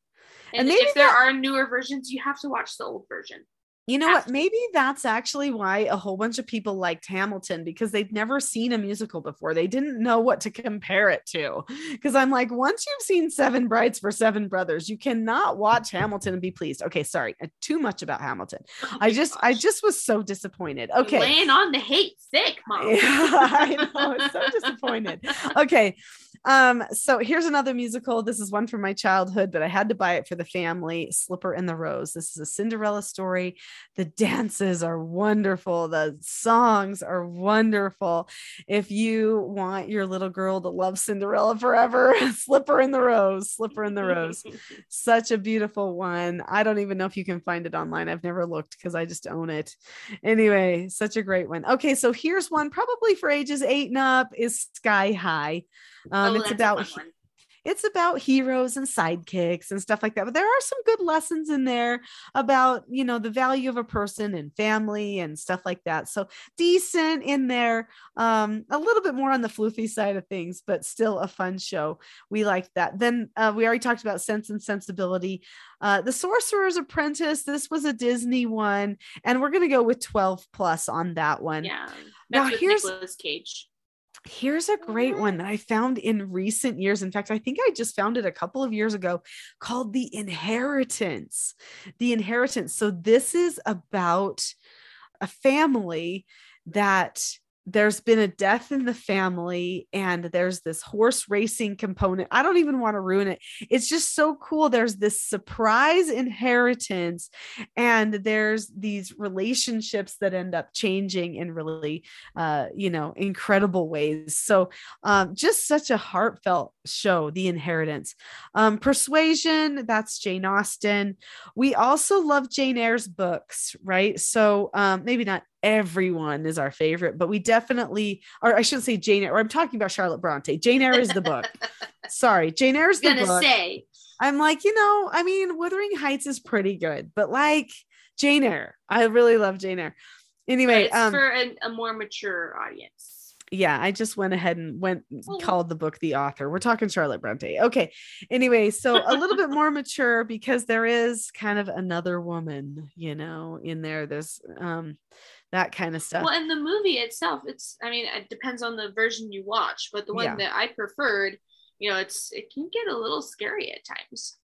And, and maybe if there that- are newer versions, you have to watch the old version. You know what? Maybe that's actually why a whole bunch of people liked Hamilton, because they'd never seen a musical before. They didn't know what to compare it to. Because I'm like, once you've seen Seven Brides for Seven Brothers, you cannot watch Hamilton and be pleased. Okay, sorry, too much about Hamilton. Oh I just, gosh. I just was so disappointed. Okay, you're laying on the hate sick, Mom. Yeah, I know, it's so disappointed. Okay. Um, so here's another musical. This is one from my childhood, but I had to buy it for the family, Slipper and the Rose. This is a Cinderella story. The dances are wonderful. The songs are wonderful. If you want your little girl to love Cinderella forever, Slipper and the Rose, Slipper and the Rose, such a beautiful one. I don't even know if you can find it online. I've never looked because I just own it. Anyway, such a great one. Okay. So here's one probably for ages eight and up is Sky High. Um, oh, it's about, it's about heroes and sidekicks and stuff like that, but there are some good lessons in there about, you know, the value of a person and family and stuff like that. So decent in there, um, a little bit more on the floofy side of things, but still a fun show. We like that. Then, uh, we already talked about Sense and Sensibility, uh, The Sorcerer's Apprentice. This was a Disney one, and we're going to go with twelve plus on that one. Yeah. Now here's Nicolas Cage. Here's a great one that I found in recent years. In fact, I think I just found it a couple of years ago, called The Inheritance. The Inheritance. So this is about a family that there's been a death in the family, and there's this horse racing component. I don't even want to ruin it. It's just so cool. There's this surprise inheritance, and there's these relationships that end up changing in really, uh, you know, incredible ways. So um, just such a heartfelt show, The Inheritance. Um, Persuasion, that's Jane Austen. We also love Jane Eyre's books, right? So um, maybe not everyone is our favorite, but we definitely, or I shouldn't say Jane Eyre, or I'm talking about Charlotte Bronte. Jane Eyre is the book. Sorry. Jane Eyre is the book. Say. I'm like, you know, I mean, Wuthering Heights is pretty good, but like Jane Eyre, I really love Jane Eyre. Anyway, it's um, for an, a more mature audience. Yeah, I just went ahead and went called the book The Author. We're talking Charlotte Bronte. Okay. Anyway, so a little bit more mature, because there is kind of another woman, you know, in there. There's um, that kind of stuff. Well, and the movie itself, it's, I mean, it depends on the version you watch, but the one yeah. that I preferred, you know, it's, it can get a little scary at times.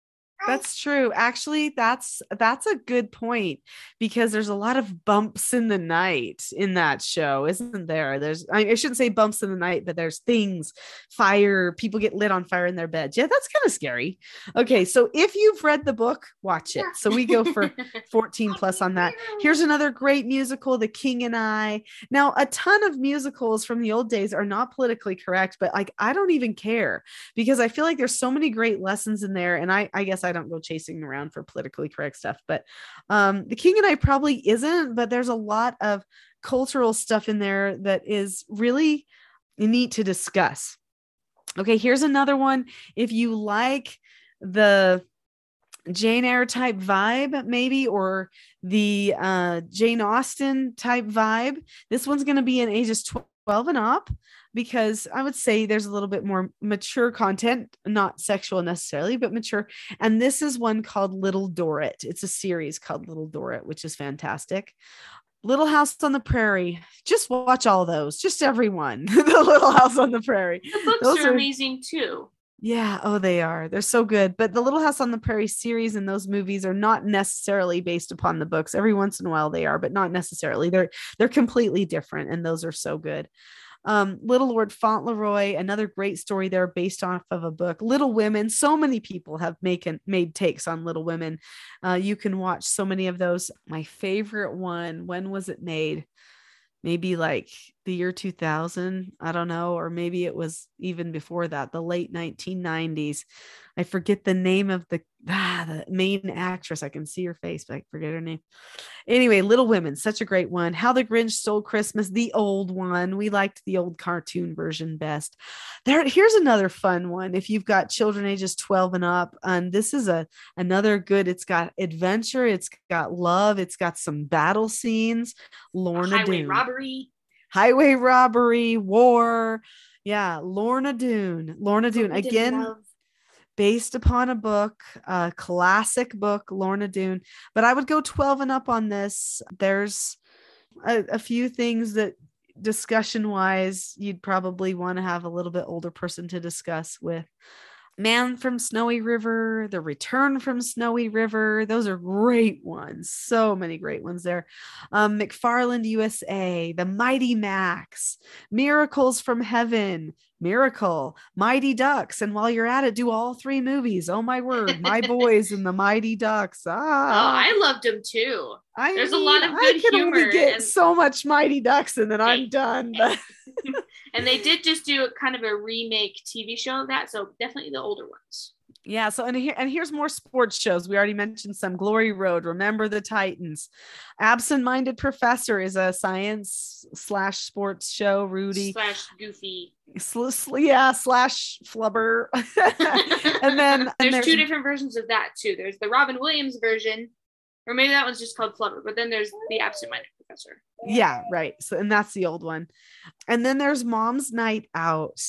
That's true. Actually, that's, that's a good point, because there's a lot of bumps in the night in that show, isn't there? There's, I shouldn't say bumps in the night, but there's things, fire, people get lit on fire in their beds. Yeah. That's kind of scary. Okay. So if you've read the book, watch it. So we go for fourteen plus on that. Here's another great musical, The King and I. Now, a ton of musicals from the old days are not politically correct, but like, I don't even care, because I feel like there's so many great lessons in there. And I, I guess I don't go chasing around for politically correct stuff, but um, The King and I probably isn't, but there's a lot of cultural stuff in there that is really neat to discuss. Okay. Here's another one. If you like the Jane Eyre type vibe, maybe, or the uh, Jane Austen type vibe, this one's going to be in ages twelve and up, because I would say there's a little bit more mature content, not sexual necessarily, but mature. And this is one called Little Dorrit. It's a series called Little Dorrit, which is fantastic. Little House on the Prairie. Just watch all those, just everyone. The Little House on the Prairie. The books those are, are amazing too. Yeah. Oh, they are. They're so good. But the Little House on the Prairie series and those movies are not necessarily based upon the books. Every once in a while they are, but not necessarily. They're, they're completely different. And those are so good. Um, Little Lord Fauntleroy, another great story there based off of a book. Little Women, so many people have make and, made takes on Little Women. Uh, you can watch so many of those. My favorite one, when was it made? Maybe like the year two thousand, I don't know, or maybe it was even before that, the late nineteen nineties. I forget the name of the, ah, the main actress. I can see her face, but I forget her name. Anyway, Little Women, such a great one. How the Grinch Stole Christmas, the old one. We liked the old cartoon version best. There, here's another fun one. If you've got children ages twelve and up, and um, this is a another good. It's got adventure. It's got love. It's got some battle scenes. Lorna Highway Doone. Robbery. Highway robbery, war. Yeah, Lorna Doone. Lorna Doone again. Based upon a book, a classic book, Lorna Doone. But I would go twelve and up on this. There's a, a few things that discussion wise, you'd probably want to have a little bit older person to discuss with. Man from Snowy River, The Return from Snowy River. Those are great ones. So many great ones there. Um, McFarland U S A, The Mighty Max, Miracles from Heaven, Miracle, Mighty Ducks. And while you're at it, do all three movies. Oh, my word. My Boys and The Mighty Ducks. Ah, oh, I loved them, too. I There's mean, a lot of good humor. I can humor only get and... so much Mighty Ducks and then I'm done. But... and they did just do kind of a remake T V show of that. So definitely the older ones. Yeah. So, and here, and here's more sports shows. We already mentioned some. Glory Road, Remember the Titans. Absent-Minded Professor is a science slash sports show. Rudy slash Goofy. Sl- yeah. Slash Flubber. and then there's, and there's two different versions of that too. There's the Robin Williams version, or maybe that one's just called Flubber, but then there's the Absent-Minded Professor. Yeah. Right. So, and that's the old one. And then there's Mom's Night Out.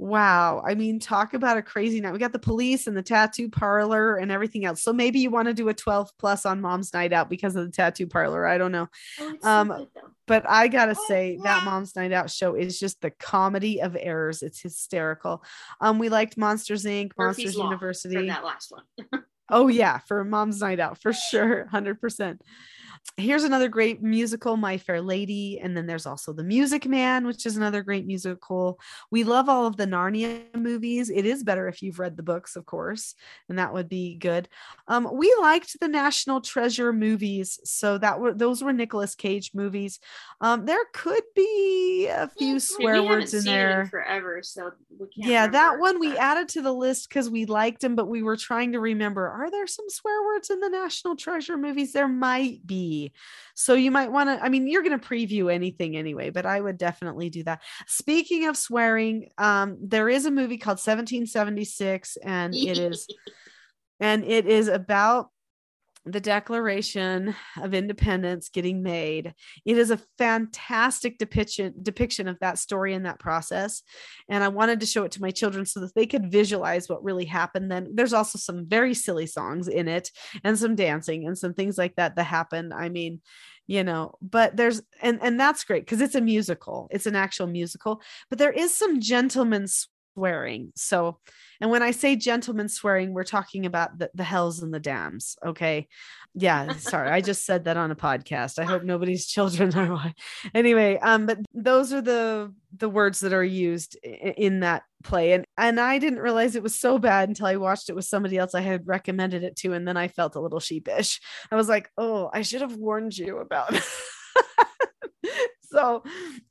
Wow. I mean, talk about a crazy night. We got the police and the tattoo parlor and everything else. So maybe you want to do a twelve plus on Mom's Night Out because of the tattoo parlor. I don't know. Oh, um, so good, but I got to oh, say yeah. that Mom's Night Out show is just the comedy of errors. It's hysterical. Um, we liked Monsters, Incorporated, Murphy's Monsters Law University. From that last one. Oh yeah. For Mom's Night Out for sure. one hundred percent. Here's another great musical, My Fair Lady. And then there's also The Music Man, which is another great musical. We love all of the Narnia movies. It is better if you've read the books, of course, and that would be good. Um, we liked the National Treasure movies. So that were, those were Nicolas Cage movies. Um, there could be a few yeah, swear words in there in forever. So we can't yeah, that one we added to the list because we liked them, but we were trying to remember, are there some swear words in the National Treasure movies? There might be. So you might want to, I mean, you're going to preview anything anyway, but I would definitely do that. Speaking of swearing, um, there is a movie called seventeen seventy-six and it is, and it is about the Declaration of Independence getting made. It is a fantastic depiction depiction of that story and that process. And I wanted to show it to my children so that they could visualize what really happened. Then there's also some very silly songs in it and some dancing and some things like that that happened. I mean, you know, but there's, and, and that's great because it's a musical, it's an actual musical, but there is some gentleman's swearing. So, and when I say gentlemen swearing, we're talking about the, the hells and the dams. Okay. Yeah. Sorry. I just said that on a podcast. I hope nobody's children are. Anyway. Um, but those are the, the words that are used in, in that play. And, and I didn't realize it was so bad until I watched it with somebody else I had recommended it to. And then I felt a little sheepish. I was like, oh, I should have warned you about it. So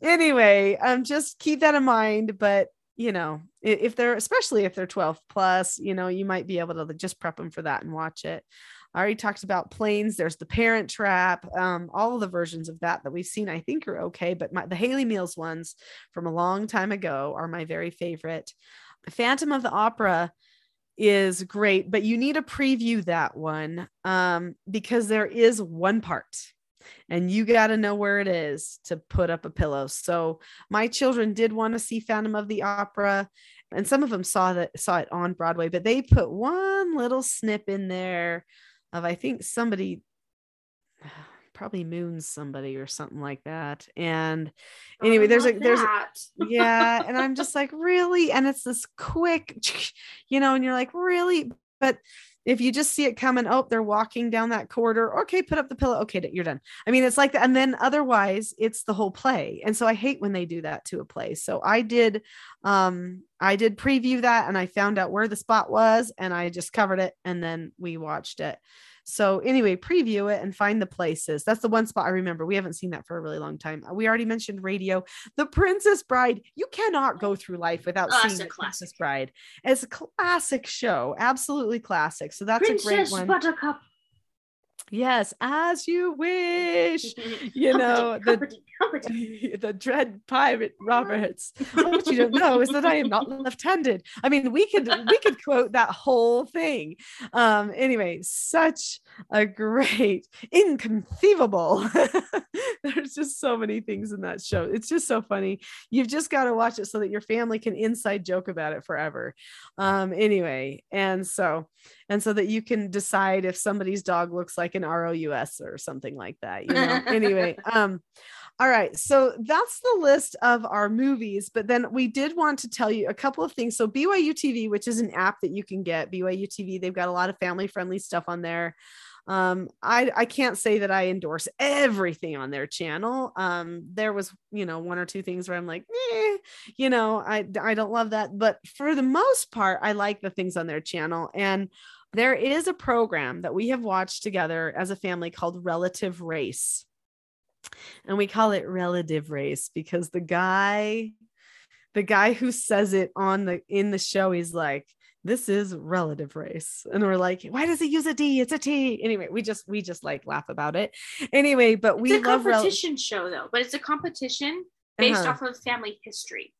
anyway, um, just keep that in mind, but you know, if they're, especially if they're twelve plus, you know, you might be able to just prep them for that and watch it. I already talked about Planes. There's The Parent Trap. Um, all of the versions of that that we've seen, I think are okay. But my, the Haley Mills ones from a long time ago are my very favorite. Phantom of the Opera is great, but you need to preview that one um, because there is one part and you got to know where it is to put up a pillow. So my children did want to see Phantom of the Opera, and some of them saw that saw it on Broadway, but they put one little snip in there of, I think somebody probably moons somebody or something like that. And anyway, oh, there's a, there's, a, yeah. And I'm just like, really? And it's this quick, you know, and you're like, really? But if you just see it coming, oh, they're walking down that corridor. Okay. Put up the pillow. Okay. You're done. I mean, it's like that. And then otherwise it's the whole play. And so I hate when they do that to a play. So I did, um, I did preview that, and I found out where the spot was, and I just covered it, and then we watched it. So anyway, preview it and find the places. That's the one spot I remember. We haven't seen that for a really long time. We already mentioned radio. The Princess Bride. You cannot go through life without oh, seeing The Princess Bride. It's a classic show. Absolutely classic. So that's Princess a great one. Buttercup. Yes, as you wish. You know, the, the dread pirate Roberts. What you don't know is that I am not left-handed. I mean, we could we could quote that whole thing. Um, anyway, such a great, inconceivable. There's just so many things in that show. It's just so funny. You've just got to watch it so that your family can inside joke about it forever. Um, anyway, and so and so that you can decide if somebody's dog looks like an R O U S or something like that, you know. Anyway, um all right, so that's the list of our movies, but then we did want to tell you a couple of things. So B Y U T V, which is an app that you can get, B Y U T V, they've got a lot of family friendly stuff on there. Um, I, I can't say that I endorse everything on their channel. Um, there was, you know, one or two things where I'm like, eh, you know, I, I don't love that, but for the most part, I like the things on their channel. And there is a program that we have watched together as a family called Relative Race. And we call it Relative Race because the guy, the guy who says it on the, in the show, he's like, this is relative race. And we're like, why does he use a D? It's a T. Anyway, we just, we just like laugh about it anyway, but we it's a love competition rel- show though, but it's a competition based uh-huh. off of family history.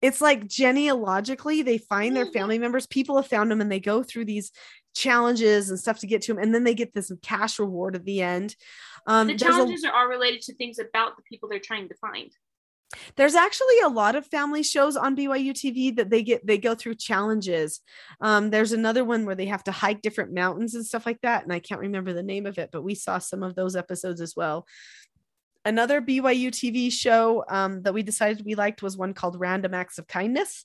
It's like genealogically, they find their family members, people have found them, and they go through these challenges and stuff to get to them. And then they get this cash reward at the end. Um, the challenges a- are all related to things about the people they're trying to find. There's actually a lot of family shows on B Y U T V that they get, they go through challenges. Um, there's another one where they have to hike different mountains and stuff like that. And I can't remember the name of it, but we saw some of those episodes as well. Another B Y U T V show um, that we decided we liked was one called Random Acts of Kindness,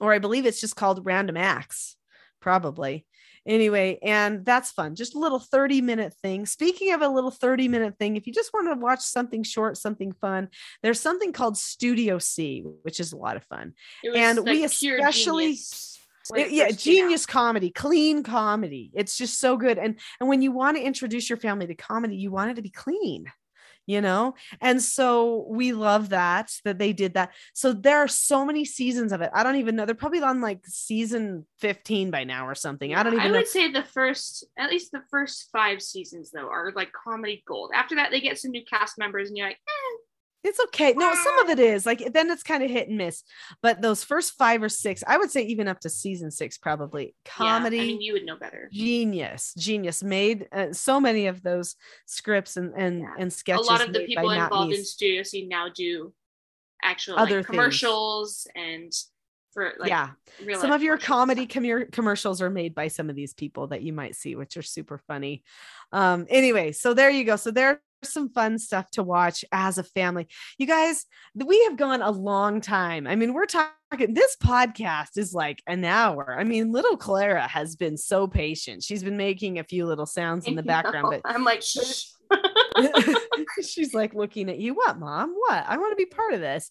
or I believe it's just called Random Acts, probably. Anyway, and that's fun. Just a little thirty minute thing. Speaking of a little thirty minute thing, if you just want to watch something short, something fun, there's something called Studio C, which is a lot of fun. And like we especially, genius. It, yeah, genius comedy, clean comedy. It's just so good. And, and when you want to introduce your family to comedy, you want it to be clean, you know? And so we love that, that they did that. So there are so many seasons of it. I don't even know. They're probably on like season fifteen by now or something. Yeah, I don't even I would know. say the first, at least the first five seasons though, are like comedy gold. After that, they get some new cast members and you're like, eh. It's okay. No, some of it is like, then it's kind of hit and miss, but those first five or six, I would say even up to season six, probably comedy. Yeah, I mean, you would know better. Genius, genius made uh, so many of those scripts and, and, yeah. and sketches. A lot of the people involved in Studio C now do actual Other like, commercials and for like, yeah, real some of your comedy com- commercials are made by some of these people that you might see, which are super funny. Um, anyway, so there you go. So there some fun stuff to watch as a family. You guys, we have gone a long time. I mean, we're talking, this podcast is like an hour. I mean, little Clara has been so patient. She's been making a few little sounds in the background, but I'm like, shh. She's like looking at you. What, mom? What? I want to be part of this.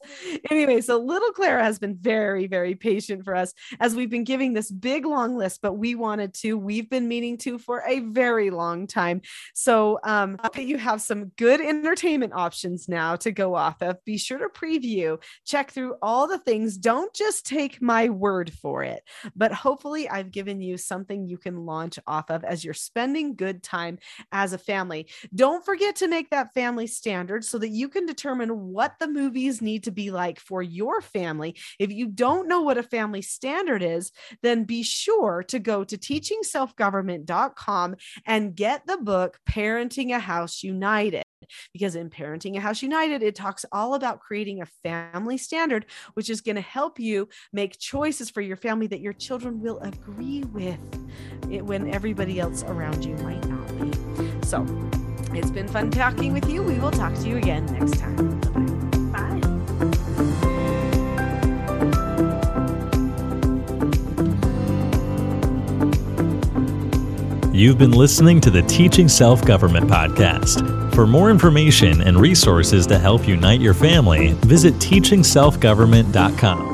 Anyway, so little Clara has been very, very patient for us as we've been giving this big long list, but we wanted to, we've been meaning to for a very long time. So um, you have some good entertainment options now to go off of. Be sure to preview, check through all the things. Don't just take my word for it, but hopefully I've given you something you can launch off of as you're spending good time as a family. Don't Don't forget to make that family standard so that you can determine what the movies need to be like for your family. If you don't know what a family standard is, then be sure to go to teaching self government dot com and get the book Parenting a House United. Because in Parenting a House United, it talks all about creating a family standard, which is going to help you make choices for your family that your children will agree with when everybody else around you might not be. So it's been fun talking with you. We will talk to you again next time. Bye. Bye. Bye. You've been listening to the Teaching Self-Government podcast. For more information and resources to help unite your family, visit teaching self government dot com.